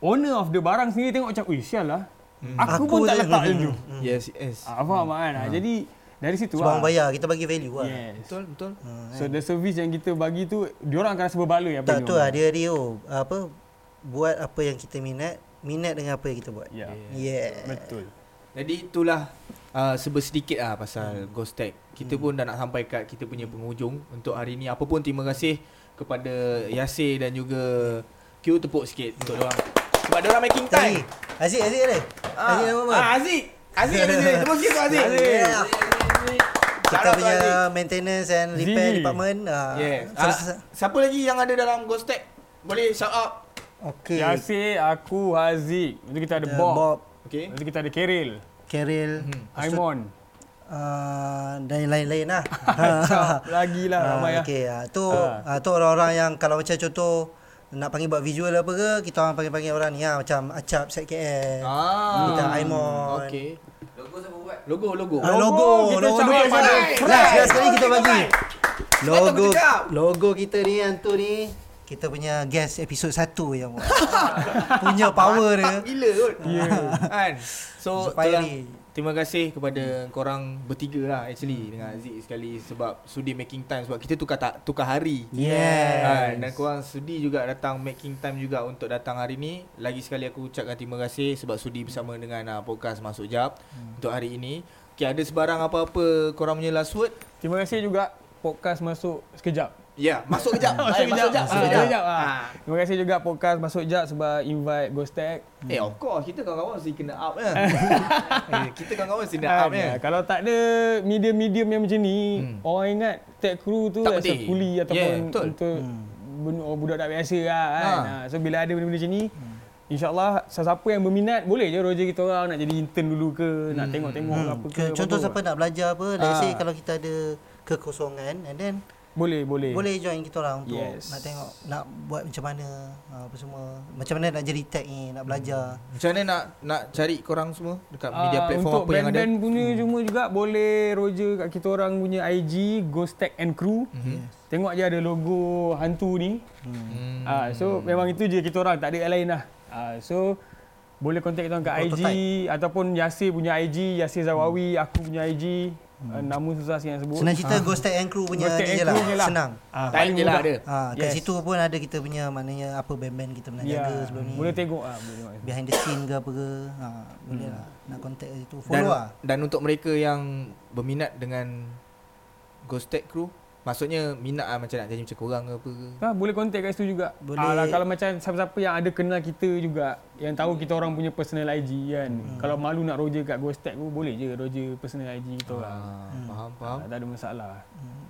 owner of the barang sendiri tengok macam ui sial lah hmm. aku, aku pun tak letak macam tu yes yes ah, faham hmm. kan hmm. jadi dari situ sebab lah. Bayar kita bagi value lah yes. betul betul hmm. so the service yang kita bagi tu diorang akan rasa berbaloi apa tak tu lah dia dia apa buat apa yang kita minat minat dengan apa yang kita buat. Ya. Yeah. Yeah. Betul. Jadi itulah uh, sebersedikit lah pasal hmm. Ghostech. Kita hmm. pun dah nak sampai kat kita punya penghujung untuk hari ni. Apa pun terima kasih kepada Yasir dan juga Q, tepuk sikit untuk diorang. Sebab diorang making time. Haziq, Haziq ada? Ah. Haziq nama apa? Ah, Haziq. Haziq ada sini. Tepuk sikit untuk Haziq. Yeah. Kita punya maintenance and repair Zee. department. Uh, yeah. Ah, siapa lagi yang ada dalam Ghostech? Boleh shout out. Okey. Yasir, aku, Haziq. Lepas kita ada Bob. Bob. Okey. Lepas kita ada Keril. Keril. Hmm. Aimon. Uh, dan lain-lain lah. Lagilah uh, ramai okay. lah. Okey. Uh, tu uh. Uh, tu orang-orang yang kalau macam contoh nak panggil buat visual apa ke, kita orang panggil-panggil orang ni lah. Macam ACAB, Z K L. Ah. Kita Aimon. Okey. Logo siapa buat? Logo, logo. Uh, logo. Logo. Logo. Logo. Logo. Last kali kita bagi. Logo. Logo kita ni, hantu ni. Kita punya guest episod satu yang punya power dia. Gila kot. Ya. Kan. So, ni, terima kasih kepada hmm. korang bertiga lah actually hmm. dengan Haziq sekali sebab sudi making time sebab kita tukar tak, tukar hari. Yes. Kan. Dan korang sudi juga datang making time juga untuk datang hari ni. Lagi sekali aku ucapkan terima kasih sebab sudi bersama dengan uh, podcast Masuk Jap hmm. untuk hari ini. Okay, ada sebarang apa-apa korang punya last word? Terima kasih juga podcast Masuk Sekejap. Ya, yeah, masuk kejap. Masuk kejap. Masuk kejap. Ha. Ha. Terima kasih juga podcast Masuk Jap sebab invite Ghostech. Eh, of course kita kawan-kawan mesti kena up kan. eh, kita kawan-kawan mesti kena up kan. Kalau tak ada medium-medium yang macam ni, hmm. orang ingat tech crew tu tak macam kuli ataupun yeah, untuk hmm. budak tak biasa lah kan. Ha. So bila ada benda-benda macam ni, hmm. insya-Allah sesiapa yang berminat boleh je roja kita orang nak jadi intern dulu ke, hmm. nak tengok-tengok hmm. apa ke. Contoh apa siapa nak belajar apa, let's say kalau kita ada kekosongan and then Boleh, boleh. Boleh join kita orang untuk yes. nak tengok, nak buat macam mana, apa semua. Macam mana nak jadi tech ni, nak belajar. Macam mana nak nak cari korang semua dekat uh, media platform apa yang ada? Untuk band-band punya hmm. cuma juga boleh roja kat kita orang punya I G, Ghostech and Crew. Mm-hmm. Yes. Tengok je ada logo hantu ni. Hmm. Uh, so memang itu je kita orang, tak ada yang lain lah. Uh, so Boleh contact kita orang kat I G ataupun Yasir punya I G, Yasir Zawawi, hmm. aku punya I G. Uh, nama susah sikit nak sebut. Senang cerita ha. Ghostech and Crew punya ni je lah. Senang. Ha. Time je lah ada. Ha. Kat yes. situ pun ada kita punya maknanya apa band-band kita pernah yeah. jaga sebelum ni. Boleh tengok lah. Behind the scene ke apa ke. Ha. Boleh hmm. lah. Nak contact kat situ. Follow dan, lah. Dan untuk mereka yang berminat dengan Ghostech Crew, maksudnya minat lah macam nak jadi macam korang ke apa ke. Ha, boleh contact kat situ juga. Boleh. Ha, lah, kalau macam siapa-siapa yang ada kenal kita juga, yang tahu kita orang punya personal I G kan. Hmm. Kalau malu nak roger kat Ghostech tu, boleh je roger personal I G kita orang. Ha, hmm. Faham, faham. Ha, tak ada masalah.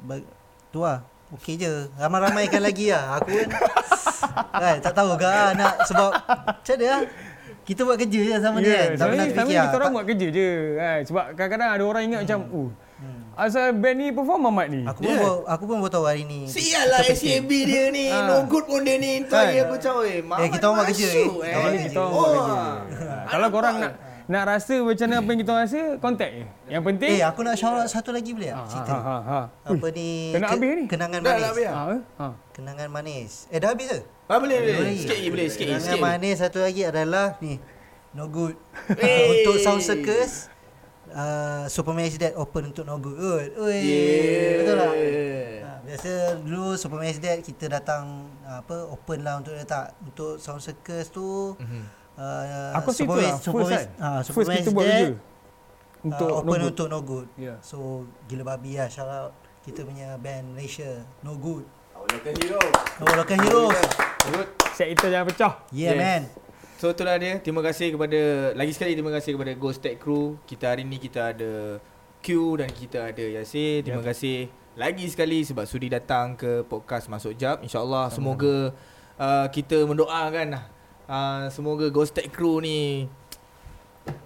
Baik, tu lah. Okey je. Ramai-ramaikan lagi lah. Aku kan, kan tak tahu ke nak sebab macam mana lah. Kita buat kerja je sama yeah, dia kan. Tapi kita orang tak buat kerja je. Kan? Sebab kadang-kadang ada orang ingat hmm. macam, oh, asal band ni perform amat ni. Aku yeah. pun aku pun baru tahu hari ni. Sial lah A C A B dia ni. Ha. No Good pun dia ni. Entah dia aku cakap eh. Eh kita orang buat kerja ni. Kita orang buat kerja. Kalau korang nak nak rasa macam mana apa yang kita rasa, contact je. Yang penting eh aku nak shout out satu lagi boleh tak? Cerita. Ha, ha, ha. Apa ni? Kena habis ni. Kenangan dah manis. Dah habis ha. Kenangan manis. Eh dah habis ke? Ah boleh boleh. Sikit je boleh sikit. Kenangan manis satu lagi adalah ni. No Good. Untuk Sound Circus. Uh, Superman Is Dead open untuk No Good. Oi. Yeah. Betul tak? Ha, biasa dulu Superman Is Dead kita datang apa open lah untuk letak untuk Sound Circus tu. Mm-hmm. Uh, Aku Superman lah, Superman ah Superman, Superman Is Dead untuk uh, open no untuk No Good. Yeah. So gila babi lah shout out kita punya band Malaysia No Good. Our local hero. Our local hero. Good. Set kita jangan pecah. Yeah yes. man. So itulah dia. Terima kasih kepada lagi sekali terima kasih kepada Ghostech Crew. Kita hari ni kita ada Q dan kita ada Yasir. Terima yep. kasih lagi sekali sebab sudi datang ke podcast Masuk Jap. InsyaAllah semoga uh, kita mendoakan uh, semoga Ghostech Crew ni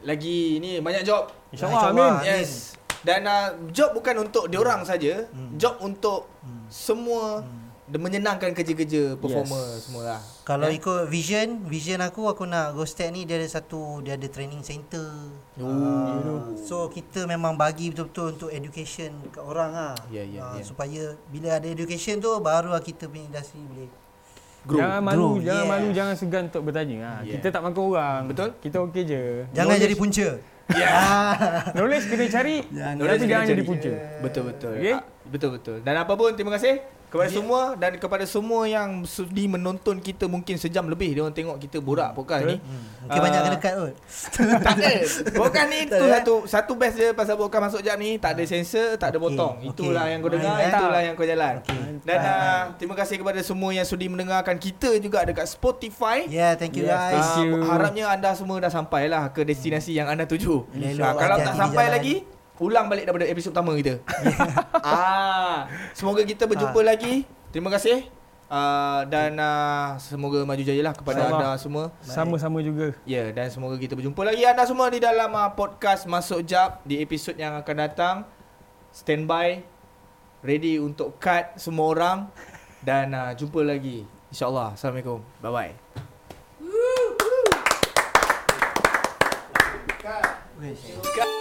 lagi ni banyak job. InsyaAllah amin. Yes. Dan uh, job bukan untuk diorang hmm. saja. Hmm. Job untuk hmm. semua hmm. dan menyenangkan kerja-kerja performer yes. semualah. Kalau yeah. ikut vision, vision aku aku nak Ghostech ni dia ada satu dia ada training center. Oh, uh, you know. So kita memang bagi betul-betul untuk education dekat orang ah. Yeah, yeah, uh, yeah. supaya bila ada education tu baru kita punya industri boleh grow. Jangan malu, grow. jangan yeah. malu, jangan segan untuk bertanya. Ha, yeah. Kita tak makan orang. Betul? Kita okey je. Jangan knowledge jadi punca. Yeah. Knowledge kena cari. Jangan knowledge jangan jadi punca. Yeah. Betul-betul. Okay? Betul-betul. Dan apa pun terima kasih. Kepada yeah. semua dan kepada semua yang sudi menonton kita mungkin sejam lebih dia orang tengok kita borak podcast ni. Hmm. Mungkin uh, banyak kena cut kot. Tak ada. Podcast ni tu satu satu best dia pasal podcast Masuk Jap ni tak ada sensor, tak ada okay. potong. Itulah okay. yang kau dengar, okay. itulah yang kau jalan. Okay. Dan uh, terima kasih kepada semua yang sudi mendengarkan kita juga dekat Spotify. Yeah, thank you yeah, guys. Thank you. Uh, harapnya anda semua dah sampailah ke destinasi hmm. yang anda tuju. Uh, kalau tak sampai lagi ulang balik daripada episod pertama kita. ah, semoga kita berjumpa ah. lagi. Terima kasih. Uh, dan uh, semoga maju jayalah kepada sama. anda semua. Sama-sama juga. Ya, yeah, dan semoga kita berjumpa lagi anda semua di dalam uh, podcast Masuk Jap di episod yang akan datang. Standby ready untuk cut semua orang dan uh, jumpa lagi insya-Allah. Assalamualaikum. Bye-bye. Woo! Woo! Cut. Cut.